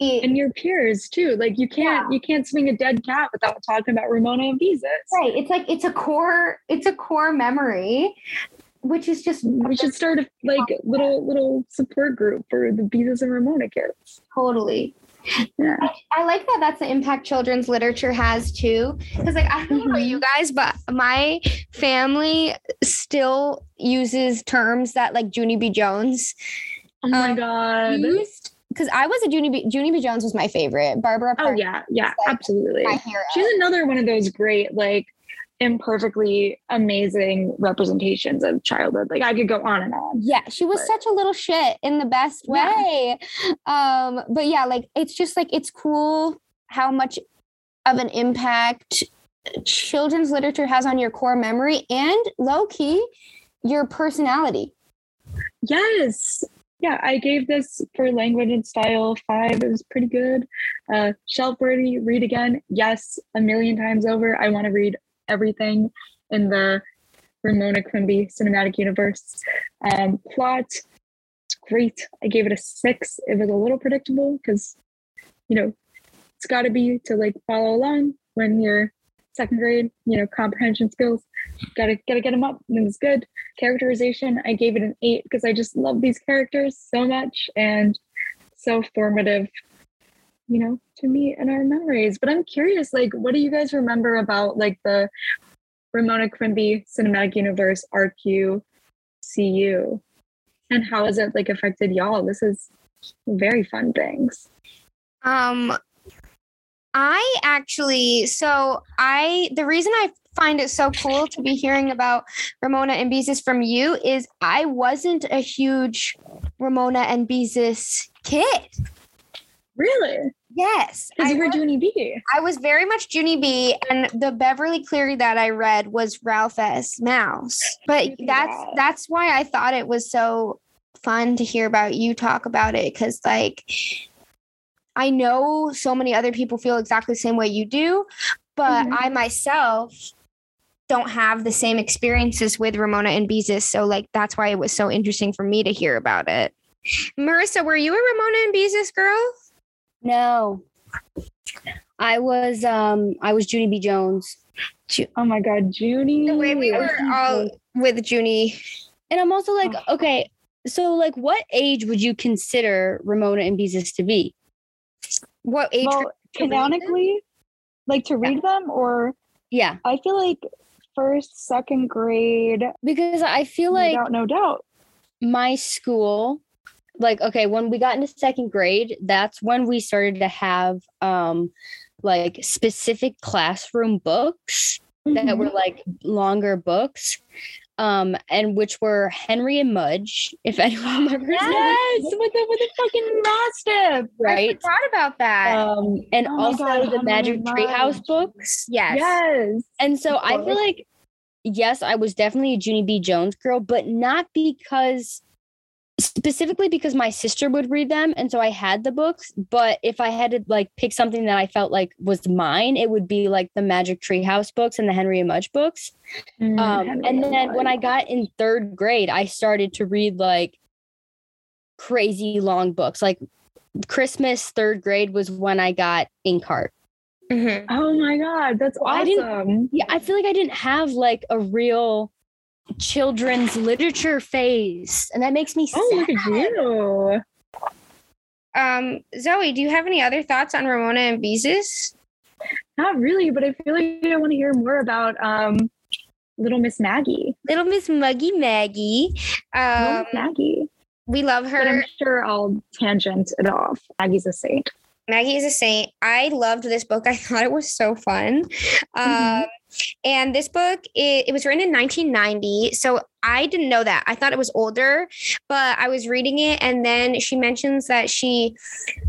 It, and your peers too. Like you can't yeah. you can't swing a dead cat without talking about Ramona and Beezus. Right. It's like it's a core it's a core memory, which is just we should start a like little little support group for the Beezus and Ramona kids. Totally. Yeah. I, I like that that's the impact children's literature has too, because like I don't know about you guys, but my family still uses terms that like Junie B. Jones. Oh my um, god. Used. Because I was a Junie B. Junie B. Jones was my favorite. Barbara Park. Oh, yeah. Yeah, like absolutely. My hero. She's another one of those great, like, imperfectly amazing representations of childhood. Like, I could go on and on. Yeah, she was but. such a little shit in the best way. Yeah. Um, but, yeah, like, it's just, like, it's cool how much of an impact children's literature has on your core memory and, low-key, your personality. Yes. Yeah, I gave this for language and style five. It was pretty good. Uh, shelf-worthy, read again. Yes, a million times over. I want to read everything in the Ramona Quimby cinematic universe. Um, plot, it's great. I gave it a six. It was a little predictable because, you know, it's got to be to like follow along when you're second grade, you know, comprehension skills. Gotta gotta get them up. And it was good. Characterization, I gave it an eight because I just love these characters so much and so formative, you know, to me and our memories. But I'm curious, like, what do you guys remember about like the Ramona Quimby cinematic universe, R Q C U, and how has it like affected y'all? This is very fun things. Um, I actually, so I the reason I find it so cool to be hearing about Ramona and Beezus from you is I wasn't a huge Ramona and Beezus kid. Really? Yes. Because you were Junie B. I was very much Junie B, and the Beverly Cleary that I read was Ralph S. Mouse. But that's yeah. that's why I thought it was so fun to hear about you talk about it, because like I know so many other people feel exactly the same way you do, but mm-hmm. I myself don't have the same experiences with Ramona and Beezus. So like that's why it was so interesting for me to hear about it. Marissa, were you a Ramona and Beezus girl? No, I was, um, I was Junie B. Jones. Ju- oh my God, Junie. The way we were all with Junie. And I'm also like, oh. okay, so like what age would you consider Ramona and Beezus to be? What age? Well, canonically, like to read yeah. them or? Yeah. I feel like first, second grade. Because I feel like. Without no doubt. My school. Like, okay, when we got into second grade, that's when we started to have um, like specific classroom books mm-hmm. that were like longer books um, and which were Henry and Mudge, if anyone remembers. Yes, with the, with the fucking mastiff. Right. I forgot about that. Um, and oh also God, the Magic Treehouse books. Yes. Yes. And so I feel like, yes, I was definitely a Junie B. Jones girl, but not because... specifically because my sister would read them. And so I had the books, but if I had to like pick something that I felt like was mine, it would be like the Magic Treehouse books and the Henry and Mudge books. Mm, um, and then when I got in third grade, I started to read like crazy long books. Like Christmas third grade was when I got Inkheart. Mm-hmm. Oh my God. That's awesome. I didn't, yeah, I feel like I didn't have like a real children's literature phase, and that makes me sad. Oh, look at you. Um, Zoe, do you have any other thoughts on Ramona and Beezus? Not really, but I feel like I want to hear more about um, Little Miss Maggie. Little Miss Muggie Maggie. Um, Maggie. We love her. But I'm sure I'll tangent it off. Maggie's a saint. Maggie is a saint. I loved this book. I thought it was so fun. Mm-hmm. Um, and this book, it, it was written in nineteen ninety. So I didn't know that. I thought it was older, but I was reading it. And then she mentions that she,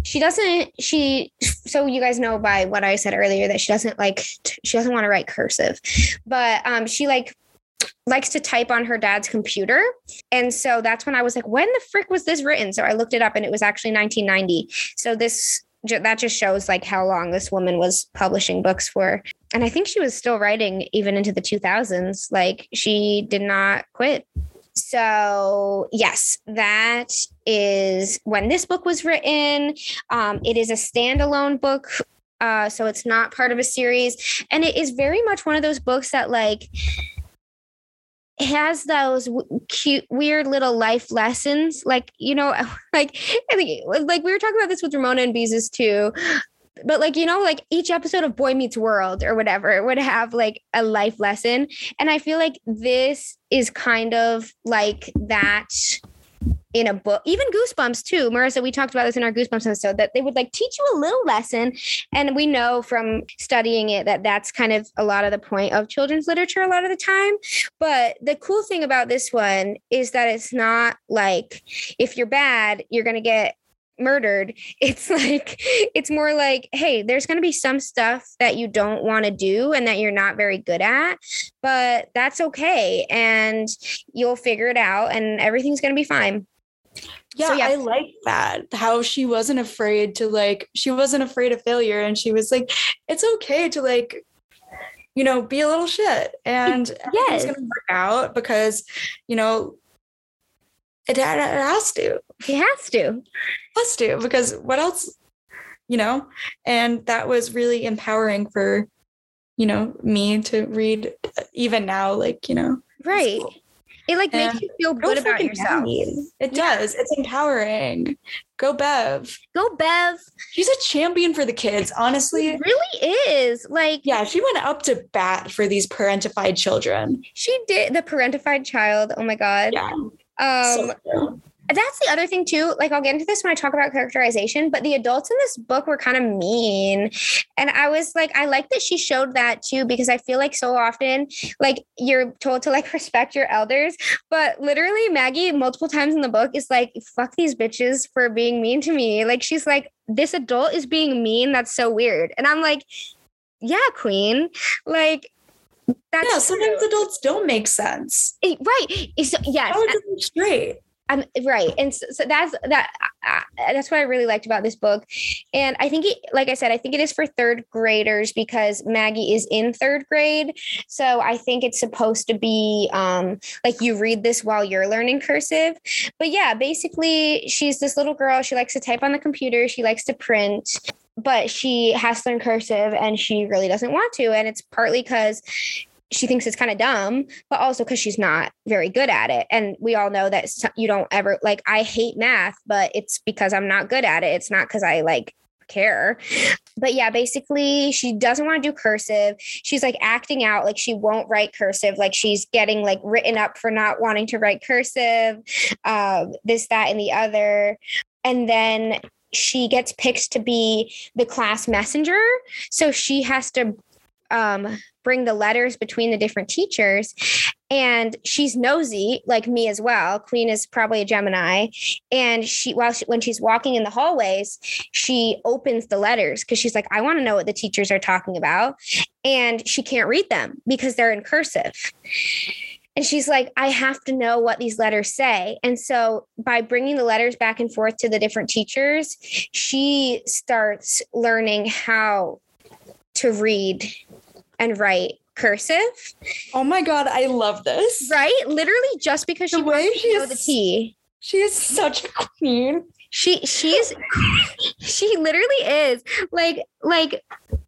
she doesn't, she, so you guys know by what I said earlier that she doesn't like, she doesn't want to write cursive, but um, she like likes to type on her dad's computer. And so that's when I was like, when the frick was this written? So I looked it up and it was actually nineteen ninety. So this that just shows like how long this woman was publishing books for. And I think she was still writing even into the two thousands. Like she did not quit. So yes, that is when this book was written. Um, it is a standalone book. Uh, so it's not part of a series. And it is very much one of those books that like has those w- cute, weird little life lessons. Like, you know, like, I think, like we were talking about this with Ramona and Beezus too, but like, you know, like each episode of Boy Meets World or whatever, it would have like a life lesson. And I feel like this is kind of like that in a book, even Goosebumps too. Marissa, we talked about this in our Goosebumps episode that they would like teach you a little lesson. And we know from studying it that that's kind of a lot of the point of children's literature a lot of the time. But the cool thing about this one is that it's not like if you're bad, you're going to get murdered. It's like, it's more like, hey, there's going to be some stuff that you don't want to do and that you're not very good at, but that's okay. And you'll figure it out and everything's going to be fine. Yeah, so, yeah, I like that. How she wasn't afraid to like, she wasn't afraid of failure. And she was like, it's okay to like, you know, be a little shit. And yes. It's going to work out because, you know, it, it has to. It has to. It has to because what else, you know? And that was really empowering for, you know, me to read even now, like, you know. Right. School. It like and makes you feel good about yourself. Nice. It does. Yeah. It's empowering. Go Bev. Go Bev. She's a champion for the kids, honestly. She really is. Like yeah, she went up to bat for these parentified children. She did the parentified child. Oh my God. Yeah. Um so that's the other thing too. Like, I'll get into this when I talk about characterization, but the adults in this book were kind of mean. And I was like, I like that she showed that too, because I feel like so often, like, you're told to like respect your elders, but literally Maggie multiple times in the book is like, fuck these bitches for being mean to me. Like, she's like, this adult is being mean. That's so weird. And I'm like, yeah, queen. Like, that's yeah, sometimes true. Adults don't make sense. It, right. It's, yes. How does it straight? Um, right. And so, so that's that. Uh, that's what I really liked about this book. And I think, it, like I said, I think it is for third graders because Maggie is in third grade. So I think it's supposed to be um, like you read this while you're learning cursive. But yeah, basically, she's this little girl. She likes to type on the computer. She likes to print. But she has to learn cursive and she really doesn't want to. And it's partly because she thinks it's kind of dumb, but also because she's not very good at it. And we all know that you don't ever, like, I hate math, but it's because I'm not good at it. It's not because I like care. But yeah, basically she doesn't want to do cursive. She's like acting out. Like, she won't write cursive. Like, she's getting like written up for not wanting to write cursive, um, this, that, and the other. And then she gets picked to be the class messenger. So she has to um, bring the letters between the different teachers. And she's nosy, like me as well. Queen is probably a Gemini. And she, while she, when she's walking in the hallways, she opens the letters because she's like, I want to know what the teachers are talking about. And she can't read them because they're in cursive. And she's like, I have to know what these letters say. And so by bringing the letters back and forth to the different teachers, she starts learning how to read and write cursive. Oh my God, I love this. Right? Literally just because she wants to know the T. She is such a queen. She she's she literally is. Like, like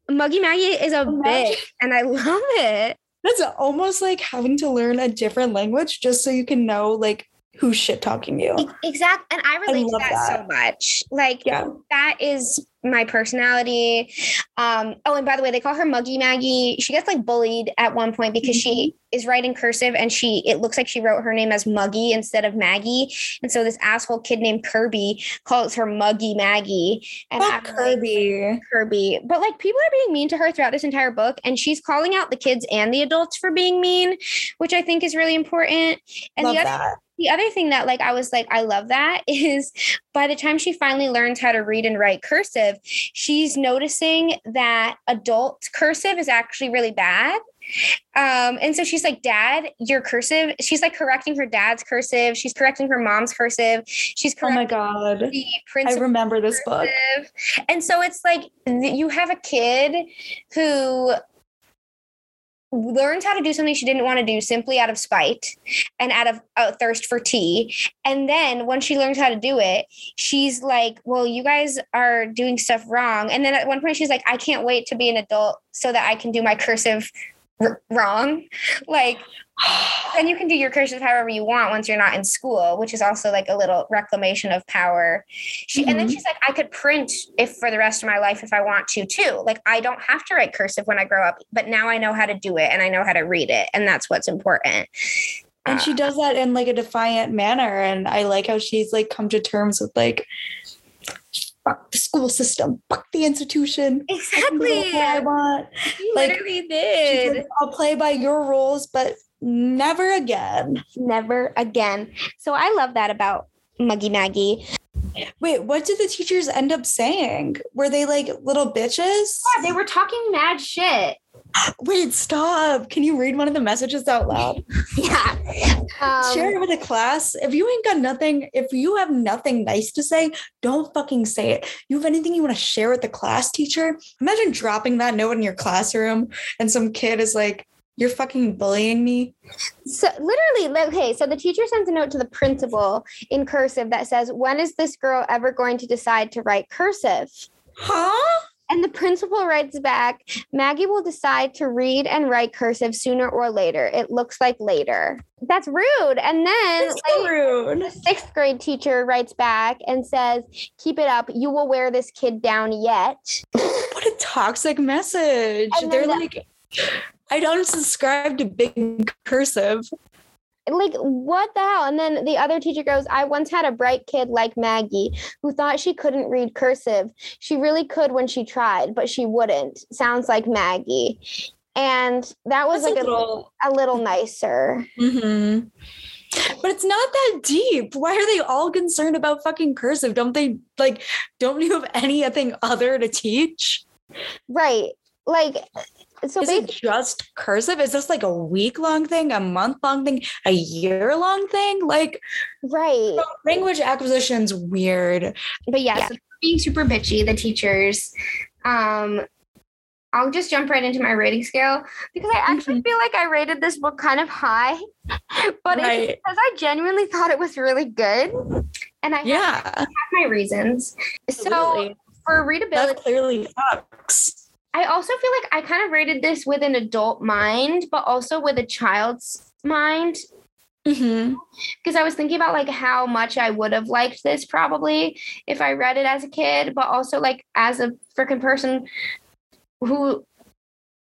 Muggie Maggie is a bitch, and I love it. That's almost like having to learn a different language just so you can know, like, who's shit talking you. Exactly. And I relate I to that, that so much. Like, yeah. That is my personality. Um, oh, and by the way, they call her Muggie Maggie. She gets like bullied at one point because mm-hmm. she is writing cursive and she, it looks like she wrote her name as Muggie instead of Maggie. And so this asshole kid named Kirby calls her Muggie Maggie. And oh, Kirby. Like, Kirby. But like, people are being mean to her throughout this entire book. And she's calling out the kids and the adults for being mean, which I think is really important. And Love the other that. The other thing that, like, I was like, I love that is by the time she finally learns how to read and write cursive, she's noticing that adult cursive is actually really bad. Um, and so she's like, Dad, your cursive, she's like correcting her dad's cursive. She's correcting her mom's cursive. She's correcting oh my God. The principal's I remember this cursive. Book. And so it's like, you have a kid who learns how to do something she didn't want to do simply out of spite and out of uh, thirst for tea. And then when she learns how to do it, she's like, well, you guys are doing stuff wrong. And then at one point she's like, I can't wait to be an adult so that I can do my cursive r- wrong. Like, then you can do your cursive however you want once you're not in school, which is also like a little reclamation of power. She, mm-hmm. And then she's like, I could print if for the rest of my life if I want to too. Like, I don't have to write cursive when I grow up, but now I know how to do it and I know how to read it. And that's what's important. And uh, she does that in like a defiant manner. And I like how she's like come to terms with like, fuck the school system, fuck the institution. Exactly. I, know I want. You like, literally did. Like, I'll play by your rules, but never again. Never again. So I love that about Muggie Maggie. Wait, what did the teachers end up saying? Were they like little bitches? Yeah, they were talking mad shit. Wait, stop. Can you read one of the messages out loud? Yeah. Um, Share it with the class. If you ain't got nothing, if you have nothing nice to say, don't fucking say it. You have anything you want to share with the class, teacher? Imagine dropping that note in your classroom and some kid is like, you're fucking bullying me. So literally, okay, so the teacher sends a note to the principal in cursive that says, when is this girl ever going to decide to write cursive? Huh? And the principal writes back, Maggie will decide to read and write cursive sooner or later. It looks like later. That's rude. And then like, rude. The sixth grade teacher writes back and says, keep it up. You will wear this kid down yet. What a toxic message. They're the- like... I'd unsubscribe to big cursive. like, what the hell? And then the other teacher goes, I once had a bright kid like Maggie who thought she couldn't read cursive. She really could when she tried, but she wouldn't. Sounds like Maggie. And that was That's like a little, a little nicer. Mm-hmm. But it's not that deep. Why are they all concerned about fucking cursive? Don't they, like, don't you have anything other to teach? Right. Like, so is it just cursive? Is this like a week-long thing, a month-long thing, a year-long thing? Like, right. So language acquisition's weird. But yes, yeah, yeah. So being super bitchy, the teachers. Um, I'll just jump right into my rating scale because I actually mm-hmm. feel like I rated this book kind of high, but right. it's because I genuinely thought it was really good, and I yeah. have, I have my reasons. Absolutely. So for readability, that clearly sucks. I also feel like I kind of rated this with an adult mind, but also with a child's mind. Mm-hmm. Because I was thinking about like how much I would have liked this probably if I read it as a kid, but also like as a freaking person who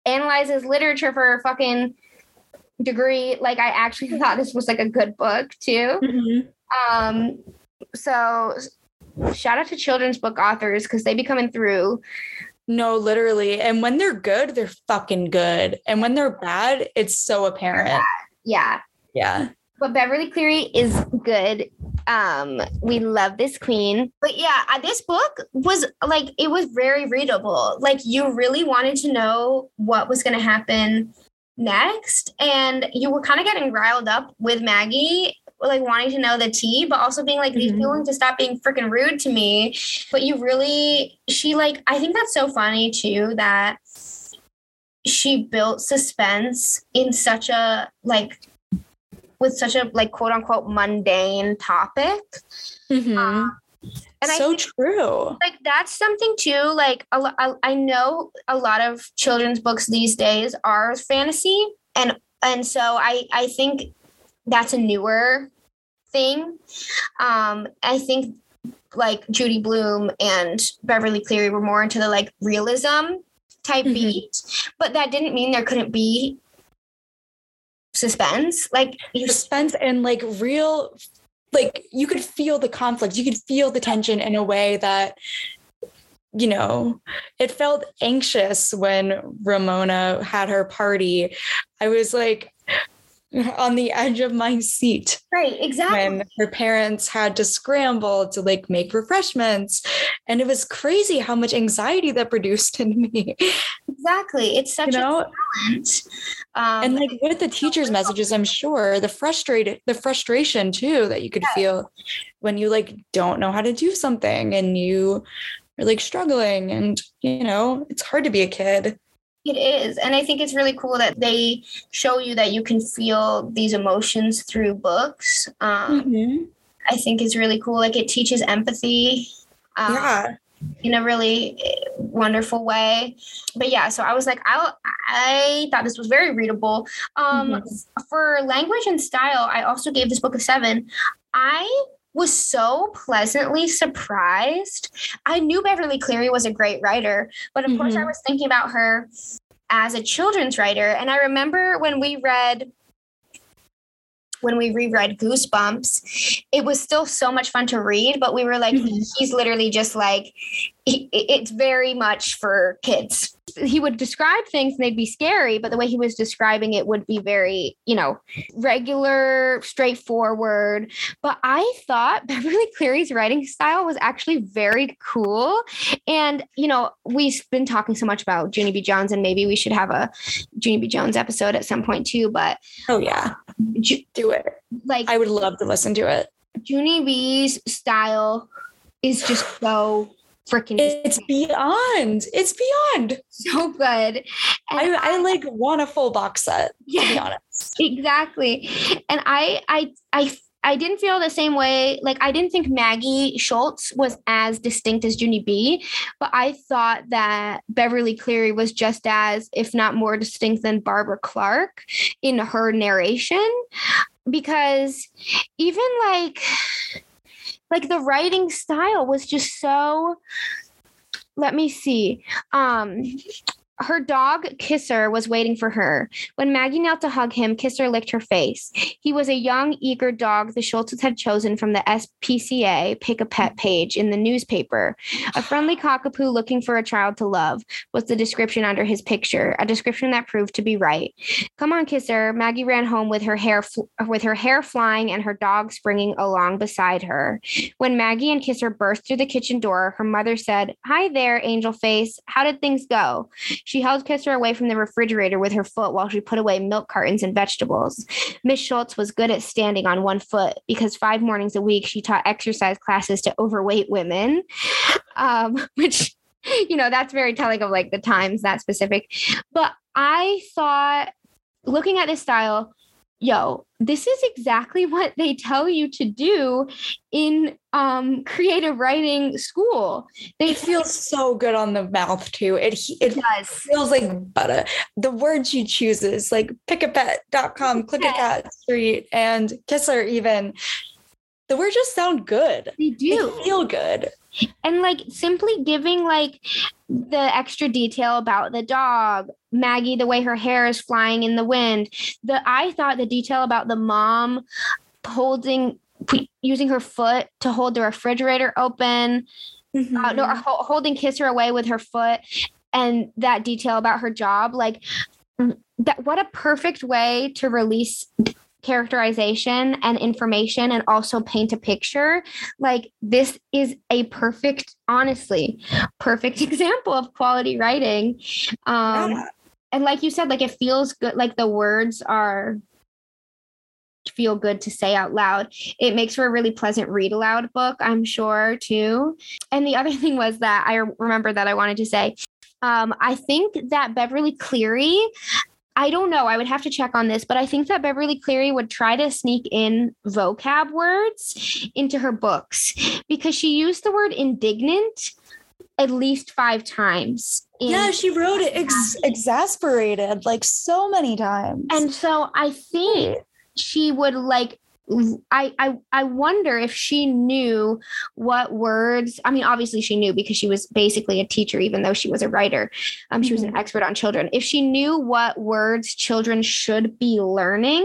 analyzes literature for a fucking degree, like I actually thought this was like a good book too. Mm-hmm. Um, so shout out to children's book authors because they be coming through. No, literally. And when they're good, they're fucking good. And when they're bad, it's so apparent. Yeah. Yeah. But Beverly Cleary is good. Um, we love this queen. But yeah, this book was like, it was very readable. Like you really wanted to know what was going to happen next. And you were kind of getting riled up with Maggie, like wanting to know the tea, but also being like, mm-hmm. these people need to stop being freaking rude to me. But you really, she like, I think that's so funny too, that she built suspense in such a, like, with such a, like, quote unquote mundane topic. Mm-hmm. Um, and so I think, true. Like, that's something too, like, a, a, I know a lot of children's books these days are fantasy. And, and so I, I think that's a newer thing. Um, I think like Judy Blume and Beverly Cleary were more into the like realism type mm-hmm. beat, but that didn't mean there couldn't be suspense, like suspense and like real, like you could feel the conflict, you could feel the tension in a way that, you know, it felt anxious when Ramona had her party. I was like, on the edge of my seat. Right, exactly. When her parents had to scramble to like make refreshments. And it was crazy how much anxiety that produced in me. Exactly. It's such you know? a talent. Um, and like with the teacher's messages, I'm sure the frustrated, the frustration too, that you could yeah. feel when you like don't know how to do something and you are like struggling and, you know, it's hard to be a kid. It is. And I think it's really cool that they show you that you can feel these emotions through books. Um, mm-hmm. I think it's really cool. Like it teaches empathy um, yeah. in a really wonderful way. But yeah, so I was like, I I thought this was very readable. Um, mm-hmm. For language and style, I also gave this book a seven. I was so pleasantly surprised. I knew Beverly Cleary was a great writer, but of mm-hmm. course I was thinking about her as a children's writer. And I remember when we read, when we reread Goosebumps, it was still so much fun to read, but we were like, mm-hmm. he's literally just like, he, it's very much for kids. He would describe things and they'd be scary, but the way he was describing it would be very, you know, regular, straightforward. But I thought Beverly Cleary's writing style was actually very cool. And, you know, we've been talking so much about Junie B. Jones, and maybe we should have a Junie B. Jones episode at some point too, but. Oh yeah, ju- do it. Like I would love to listen to it. Junie B.'s style is just so freaking it's beyond it's beyond so good. I, I I like want a full box set, yeah, to be honest. Exactly. And I I I I didn't feel the same way. Like I didn't think Maggie Schultz was as distinct as Junie B, but I thought that Beverly Cleary was just as, if not more distinct than Barbara Clark in her narration, because even like Like the writing style was just so, let me see. Um, Her dog, Kisser, was waiting for her. When Maggie knelt to hug him, Kisser licked her face. He was a young, eager dog the Schultzes had chosen from the S P C A Pick a Pet page in the newspaper. A friendly cockapoo looking for a child to love was the description under his picture, a description that proved to be right. Come on, Kisser. Maggie ran home with her hair fl- with her hair flying and her dog springing along beside her. When Maggie and Kisser burst through the kitchen door, her mother said, "Hi there, Angel Face. How did things go?" She held Kisser away from the refrigerator with her foot while she put away milk cartons and vegetables. Miss Schultz was good at standing on one foot because five mornings a week she taught exercise classes to overweight women, um, which, you know, that's very telling of like the times, that specific. But I thought, looking at this style, yo, this is exactly what they tell you to do in um, creative writing school. They it feel so good on the mouth too. It it does. Feels like butter. The words you choose is like pick a pet dot com, click a cat street, and Kisser even. The words just sound good. They do. They feel good. And like simply giving like the extra detail about the dog, Maggie, the way her hair is flying in the wind. The I thought the detail about the mom holding, using her foot to hold the refrigerator open, mm-hmm. uh, no, holding Kisser away with her foot, and that detail about her job. Like that, what a perfect way to release characterization and information and also paint a picture. Like this is a perfect, honestly, perfect example of quality writing. Um, yeah. And like you said, like it feels good. Like the words are feel good to say out loud. It makes for a really pleasant read aloud book, I'm sure too. And the other thing was that I remember that I wanted to say, um, I think that Beverly Cleary, I don't know. I would have to check on this, but I think that Beverly Cleary would try to sneak in vocab words into her books because she used the word indignant at least five times. Yeah, she wrote it ex- exasperated like so many times. And so I think she would like, I, I I wonder if she knew what words, I mean, obviously she knew because she was basically a teacher, even though she was a writer. Um, she mm-hmm. was an expert on children. If she knew what words children should be learning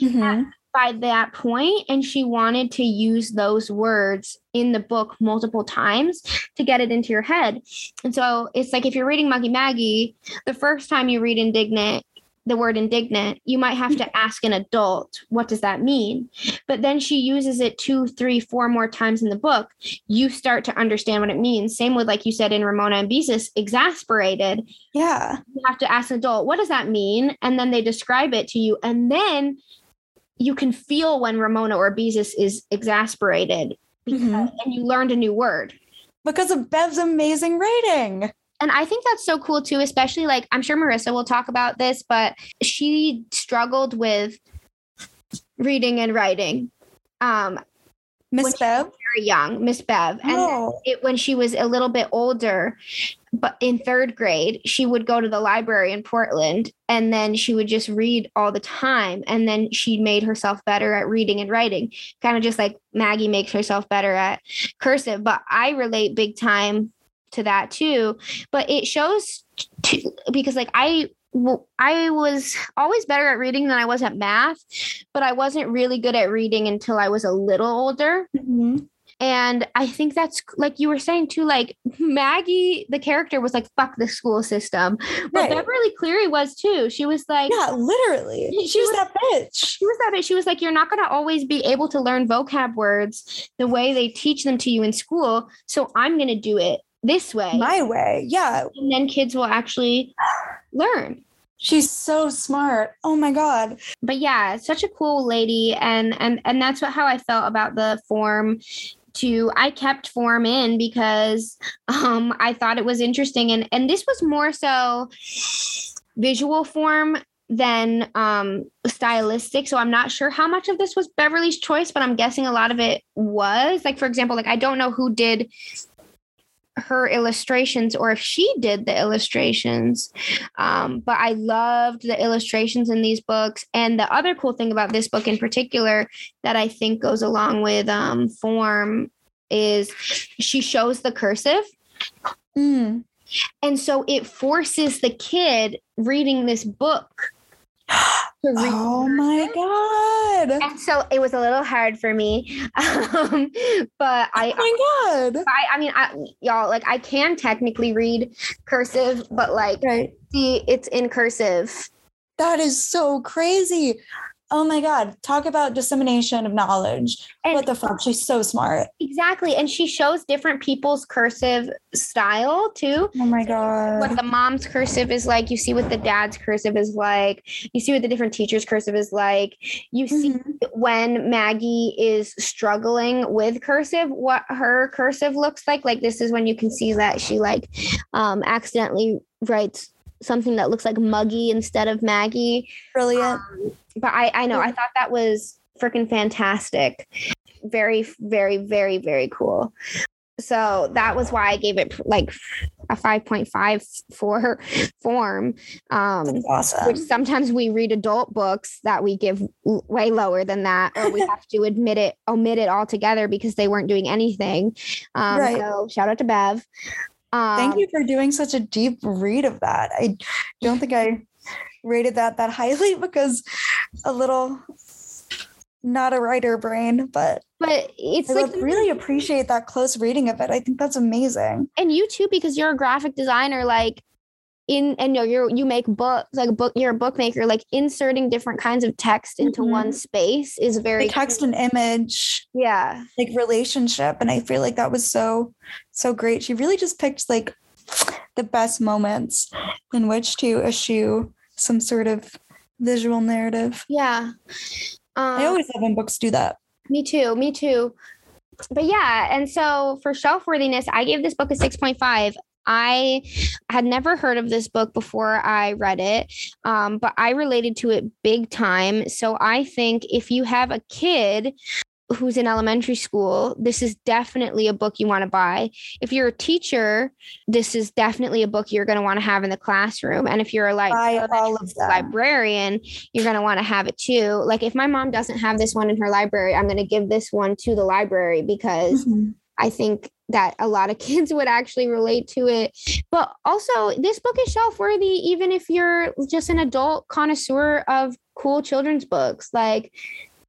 mm-hmm. at, by that point, and she wanted to use those words in the book multiple times to get it into your head. And so it's like, if you're reading Muggie Maggie, the first time you read indignant, the word indignant, you might have to ask an adult, what does that mean? But then she uses it two, three, four more times in the book. You start to understand what it means. Same with, like you said, in Ramona and Beezus, exasperated. Yeah. You have to ask an adult, what does that mean? And then they describe it to you. And then you can feel when Ramona or Beezus is exasperated because, mm-hmm. and you learned a new word. Because of Bev's amazing writing. And I think that's so cool too, especially like, I'm sure Marissa will talk about this, but she struggled with reading and writing. Um, Miss Bev? Very young, Miss Bev. And oh. it, when she was a little bit older, but in third grade, she would go to the library in Portland and then she would just read all the time. And then she made herself better at reading and writing, kind of just like Maggie makes herself better at cursive. But I relate big time to that too, but it shows too, because like I, well, I was always better at reading than I was at math, but I wasn't really good at reading until I was a little older. Mm-hmm. And I think that's like you were saying too, like Maggie, the character, was like, fuck the school system. But right. Beverly Cleary was too. She was like, yeah, literally. She, she, she was, was that bitch. She was that bitch. She was like, you're not going to always be able to learn vocab words the way they teach them to you in school. So I'm going to do it this way, my way. Yeah. And then kids will actually learn. She's so smart. Oh my God. But yeah, such a cool lady. And, and, and that's what, how I felt about the form too. I kept form in because, um, I thought it was interesting. And, and this was more so visual form than, um, stylistic. So I'm not sure how much of this was Beverly's choice, but I'm guessing a lot of it was like, for example, like, I don't know who did her illustrations or if she did the illustrations. Um, but I loved the illustrations in these books. And the other cool thing about this book in particular that I think goes along with um, form is she shows the cursive. Mm. And so it forces the kid reading this book to read. Oh my God. And so it was a little hard for me. Um, but I, oh my God. I, I mean, I, y'all, like I can technically read cursive, but like, right. see, it's in cursive. That is so crazy. Oh my God. Talk about dissemination of knowledge. And what the fuck? She's so smart. Exactly. And she shows different people's cursive style too. Oh my God. What the mom's cursive is like. You see what the dad's cursive is like. You see what the different teacher's cursive is like. You see mm-hmm. when Maggie is struggling with cursive, what her cursive looks like. Like this is when you can see that she like um, accidentally writes something that looks like Muggie instead of Maggie. Brilliant. Um, but I, I know, I thought that was freaking fantastic. Very, very, very, very cool. So that was why I gave it like a five point five for form. Um, That's awesome. Which sometimes we read adult books that we give way lower than that, or we have to admit it, omit it altogether because they weren't doing anything. Um, right. So shout out to Bev. Um, Thank you for doing such a deep read of that. I don't think I rated that that highly because a little not a writer brain, but but it's I like really appreciate that close reading of it. I think that's amazing. And you too, because you're a graphic designer, like in and no, you're you make books like a book. You're a bookmaker. Like inserting different kinds of text into mm-hmm. one space is very the text cool. and image. Yeah, like relationship. And I feel like that was so. So great. She really just picked like the best moments in which to eschew some sort of visual narrative. Yeah. Um, I always love when books do that. Me too. Me too. But yeah. And so for shelf-worthiness, I gave this book a six point five. I had never heard of this book before I read it, um, but I related to it big time. So I think if you have a kid who's in elementary school, this is definitely a book you want to buy. If you're a teacher, this is definitely a book you're going to want to have in the classroom. And if you're a like librarian, you're going to want to have it too. Like if my mom doesn't have this one in her library, I'm going to give this one to the library because mm-hmm. I think that a lot of kids would actually relate to it. But also this book is shelf worthy, even if you're just an adult connoisseur of cool children's books. Like,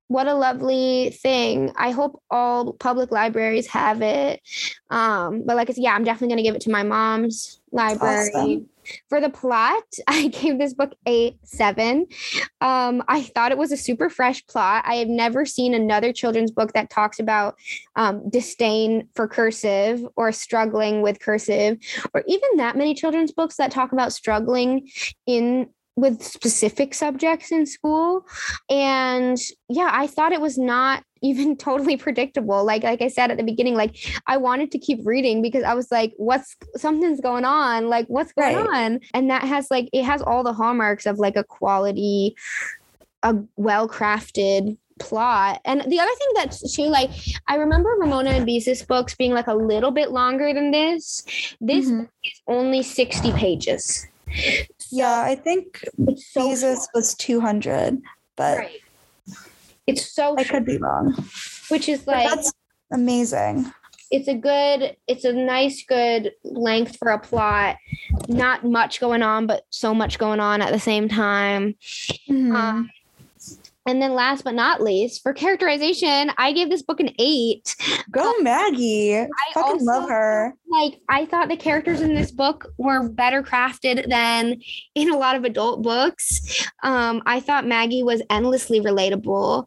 what a lovely thing. I hope all public libraries have it. Um, but like I said, yeah, I'm definitely going to give it to my mom's library. Awesome. For the plot, I gave this book a seven. Um, I thought it was a super fresh plot. I have never seen another children's book that talks about um, disdain for cursive or struggling with cursive, or even that many children's books that talk about struggling in with specific subjects in school. And yeah, I thought it was not even totally predictable. Like, like I said at the beginning, like I wanted to keep reading because I was like, what's something's going on? Like what's going right. on? And that has like, it has all the hallmarks of like a quality, a well-crafted plot. And the other thing that's too, like, I remember Ramona and Beezus books being like a little bit longer than this. This mm-hmm. is only sixty pages. Yeah, I think so Beezus was two hundred, but right. it's so I true. Could be wrong, which is like but that's amazing. It's a good, it's a nice, good length for a plot. Not much going on, but so much going on at the same time. Mm-hmm. Um, and then last but not least, for characterization, I gave this book an eight. Go Maggie. I fucking also, love her. Like, I thought the characters in this book were better crafted than in a lot of adult books. Um, I thought Maggie was endlessly relatable.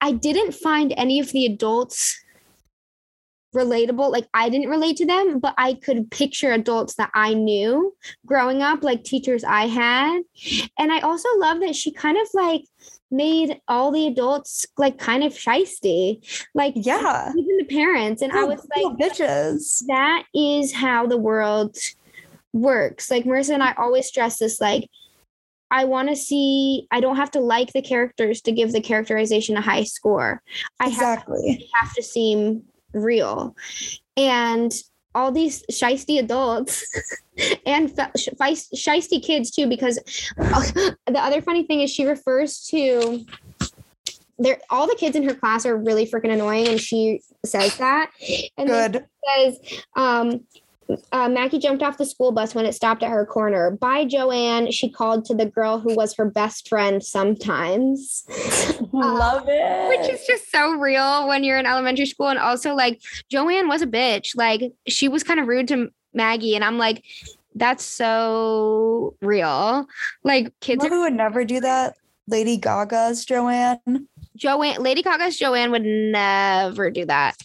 I didn't find any of the adults relatable. Like I didn't relate to them, but I could picture adults that I knew growing up, like teachers I had. And I also love that she kind of like made all the adults like kind of shysty, like yeah, even the parents. And oh, I was like, bitches. That is how the world works. Like Marissa and I always stress this. Like I want to see. I don't have to like the characters to give the characterization a high score. I exactly have to, have to seem real, and all these shysty adults and fe- shysty kids too, because the other funny thing is she refers to there. All the kids in her class are really freaking annoying. And she says that, and Good. Then she says, um, uh, Maggie jumped off the school bus when it stopped at her corner. Bye, Joanne, she called to the girl who was her best friend sometimes. Love uh, it. Which is just so real when you're in elementary school. And also, like, Joanne was a bitch. Like, she was kind of rude to Maggie. And I'm like, that's so real. Like, kids. You know who would never do that? Lady Gaga's Joanne. Joanne, Lady Gaga's Joanne would never do that.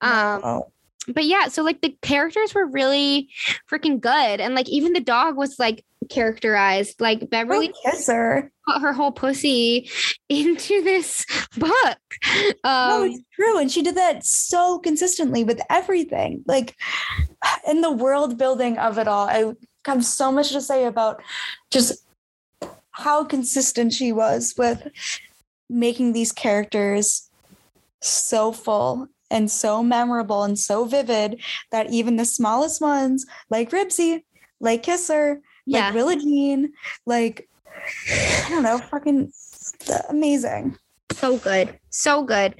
Um, no. But yeah, so like the characters were really freaking good. And like even the dog was like characterized. Like Beverly her. put her whole pussy into this book. Um, no, it's true. And she did that so consistently with everything. Like in the world building of it all, I have so much to say about just how consistent she was with making these characters so full and so memorable and so vivid that even the smallest ones, like Ribsy, like Kisser, yeah. like Willa Jean, like, I don't know, fucking amazing. So good. So good.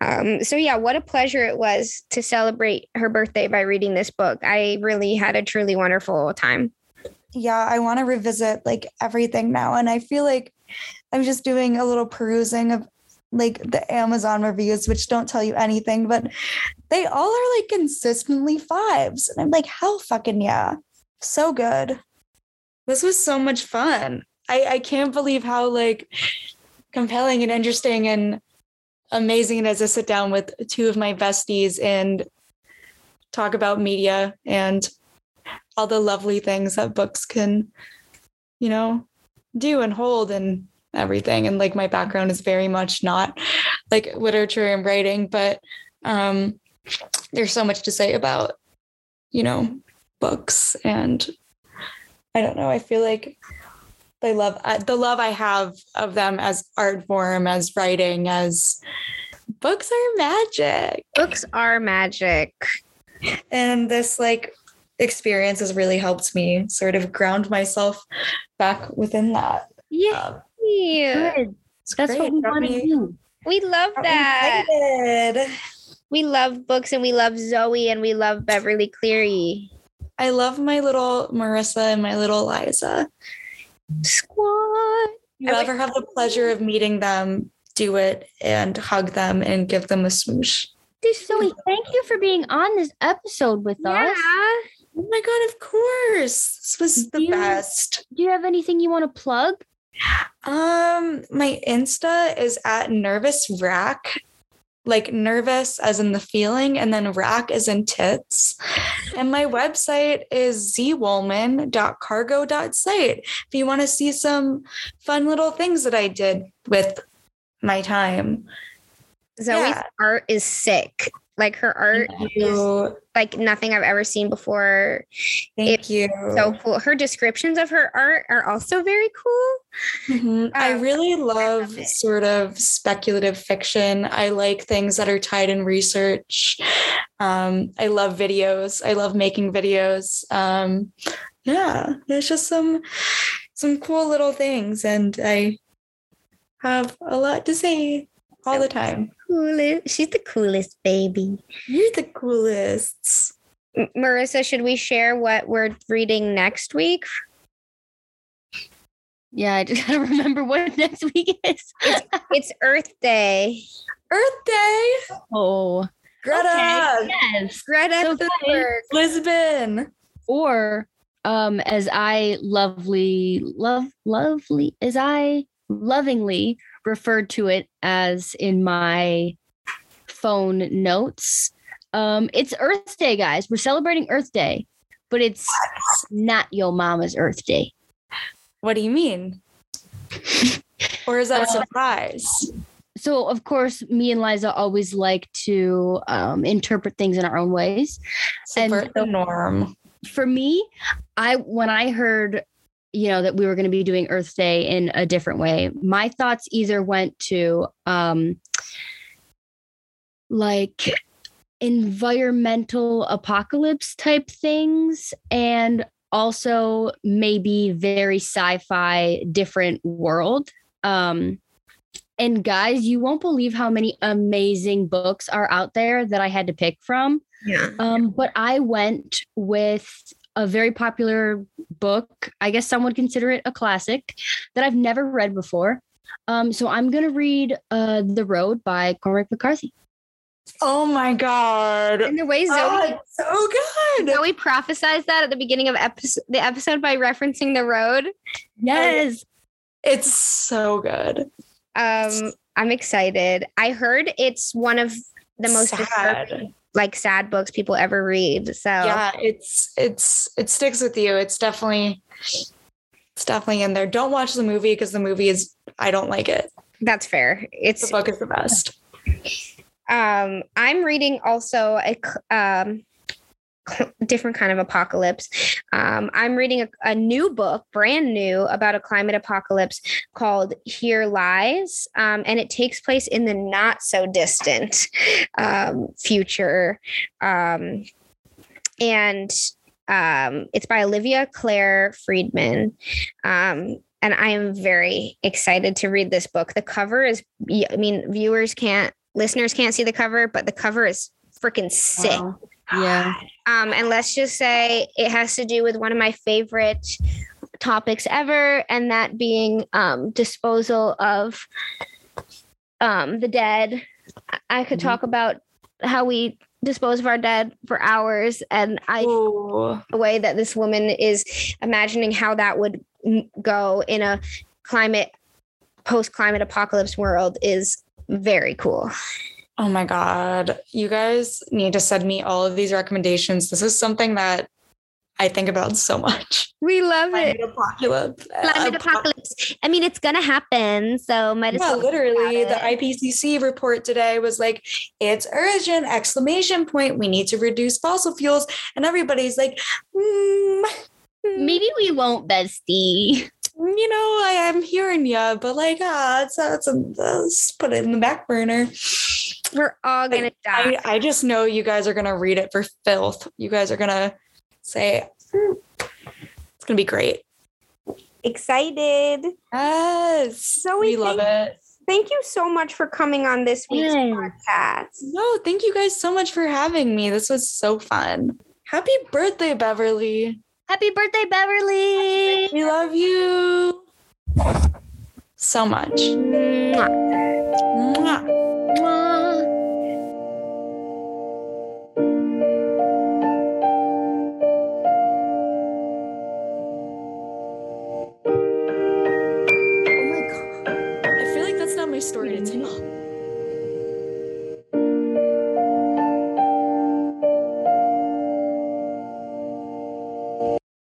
Um, so yeah, what a pleasure it was to celebrate her birthday by reading this book. I really had a truly wonderful time. Yeah, I want to revisit like everything now. And I feel like I'm just doing a little perusing of like the Amazon reviews, which don't tell you anything, but they all are like consistently fives. And I'm like, hell fucking yeah. So good. This was so much fun. I, I can't believe how like compelling and interesting and amazing it is to sit down with two of my besties and talk about media and all the lovely things that books can, you know, do and hold and everything. And like my background is very much not like literature and writing, but um there's so much to say about, you know, books. And I don't know, I feel like they love uh, the love I have of them as art form, as writing, as books are magic. Books are magic. And this like experience has really helped me sort of ground myself back within that. Yeah. Um, Good. That's great. What we want to do. We love that. Excited. We love books and we love Zoe and we love Beverly Cleary. I love my little Marissa and my little Liza. Squad. If you ever have the pleasure of meeting them, do it and hug them and give them a swoosh. Zoe, thank you for being on this episode with yeah. us. Oh my God, of course. This was the do best. You, do you have anything you want to plug? Um, my Insta is at nervous rack, like nervous as in the feeling, and then rack as in tits. And my website is z woolman dot cargo dot site. If you want to see some fun little things that I did with my time. Zoe's yeah. art is sick. Like her art is like nothing I've ever seen before. Thank it's you. So cool. Her descriptions of her art are also very cool. Mm-hmm. Um, I really love, I love sort of speculative fiction. I like things that are tied in research. Um, I love videos. I love making videos. Um, yeah, there's just some some cool little things, and I have a lot to say. All the time. Coolest. She's the coolest, baby. You're the coolest. Marissa, should we share what we're reading next week? Yeah, I just gotta remember what next week is. It's, it's Earth Day. Earth Day? Oh. Greta. Okay. Yes. Greta so Thunberg. Lisbon. Or um, as I lovely, love, lovely, as I lovingly referred to it as in my phone notes. Um, it's Earth Day, guys. We're celebrating Earth Day, but it's not your mama's Earth Day. What do you mean? Or is that a surprise? Uh, so, of course, me and Liza always like to um, interpret things in our own ways. Subvert and the norm. For me, I when I heard... you know, that we were going to be doing Earth Day in a different way. My thoughts either went to um, like environmental apocalypse type things, and also maybe very sci-fi different world. Um, And guys, you won't believe how many amazing books are out there that I had to pick from. Yeah. Um, but I went with a very popular book. I guess some would consider it a classic that I've never read before. Um, so I'm going to read uh, The Road by Cormac McCarthy. Oh my God. And the way Zoe, oh, so good. Zoe prophesized that at the beginning of episode, the episode by referencing The Road. Yes. And it's so good. Um, I'm excited. I heard it's one of the most sad. like sad books people ever read. So yeah, it's, it's, it sticks with you. It's definitely, it's definitely in there. Don't watch the movie, because the movie is, I don't like it. That's fair. It's the book is the best. Um, I'm reading also a um, different kind of apocalypse. Um, I'm reading a, a new book, brand new, about a climate apocalypse called Here Lies. Um, and it takes place in the not so distant um, future. Um, and um, it's by Olivia Claire Friedman. Um And I am very excited to read this book. The cover is, I mean, viewers can't, listeners can't see the cover, but the cover is freaking sick. Wow. Yeah. Um, and let's just say it has to do with one of my favorite topics ever, and that being um, disposal of um, the dead. I could mm-hmm. talk about how we dispose of our dead for hours, and I Ooh. the way that this woman is imagining how that would go in a climate post-climate apocalypse world is very cool. Oh my God. You guys need to send me all of these recommendations. This is something that I think about so much. We love climate it. Apocalypse. Climate apocalypse. I mean, it's going to happen. So might as yeah, well. Literally, the I P C C report today was like, it's urgent, exclamation point. We need to reduce fossil fuels. And everybody's like, hmm. Maybe we won't, bestie. You know, I am hearing you, but like, ah, it's, it's a, let's put it in the back burner. We're all going to die. I, I just know you guys are going to read it for filth. You guys are going to say, mm. it's going to be great. Excited. Yes. Zoe, we love it. Thank you so much for coming on this week's mm. podcast. No, thank you guys so much for having me. This was so fun. Happy birthday, Beverly. Happy birthday, Beverly. We love you so much. Mwah. Mwah.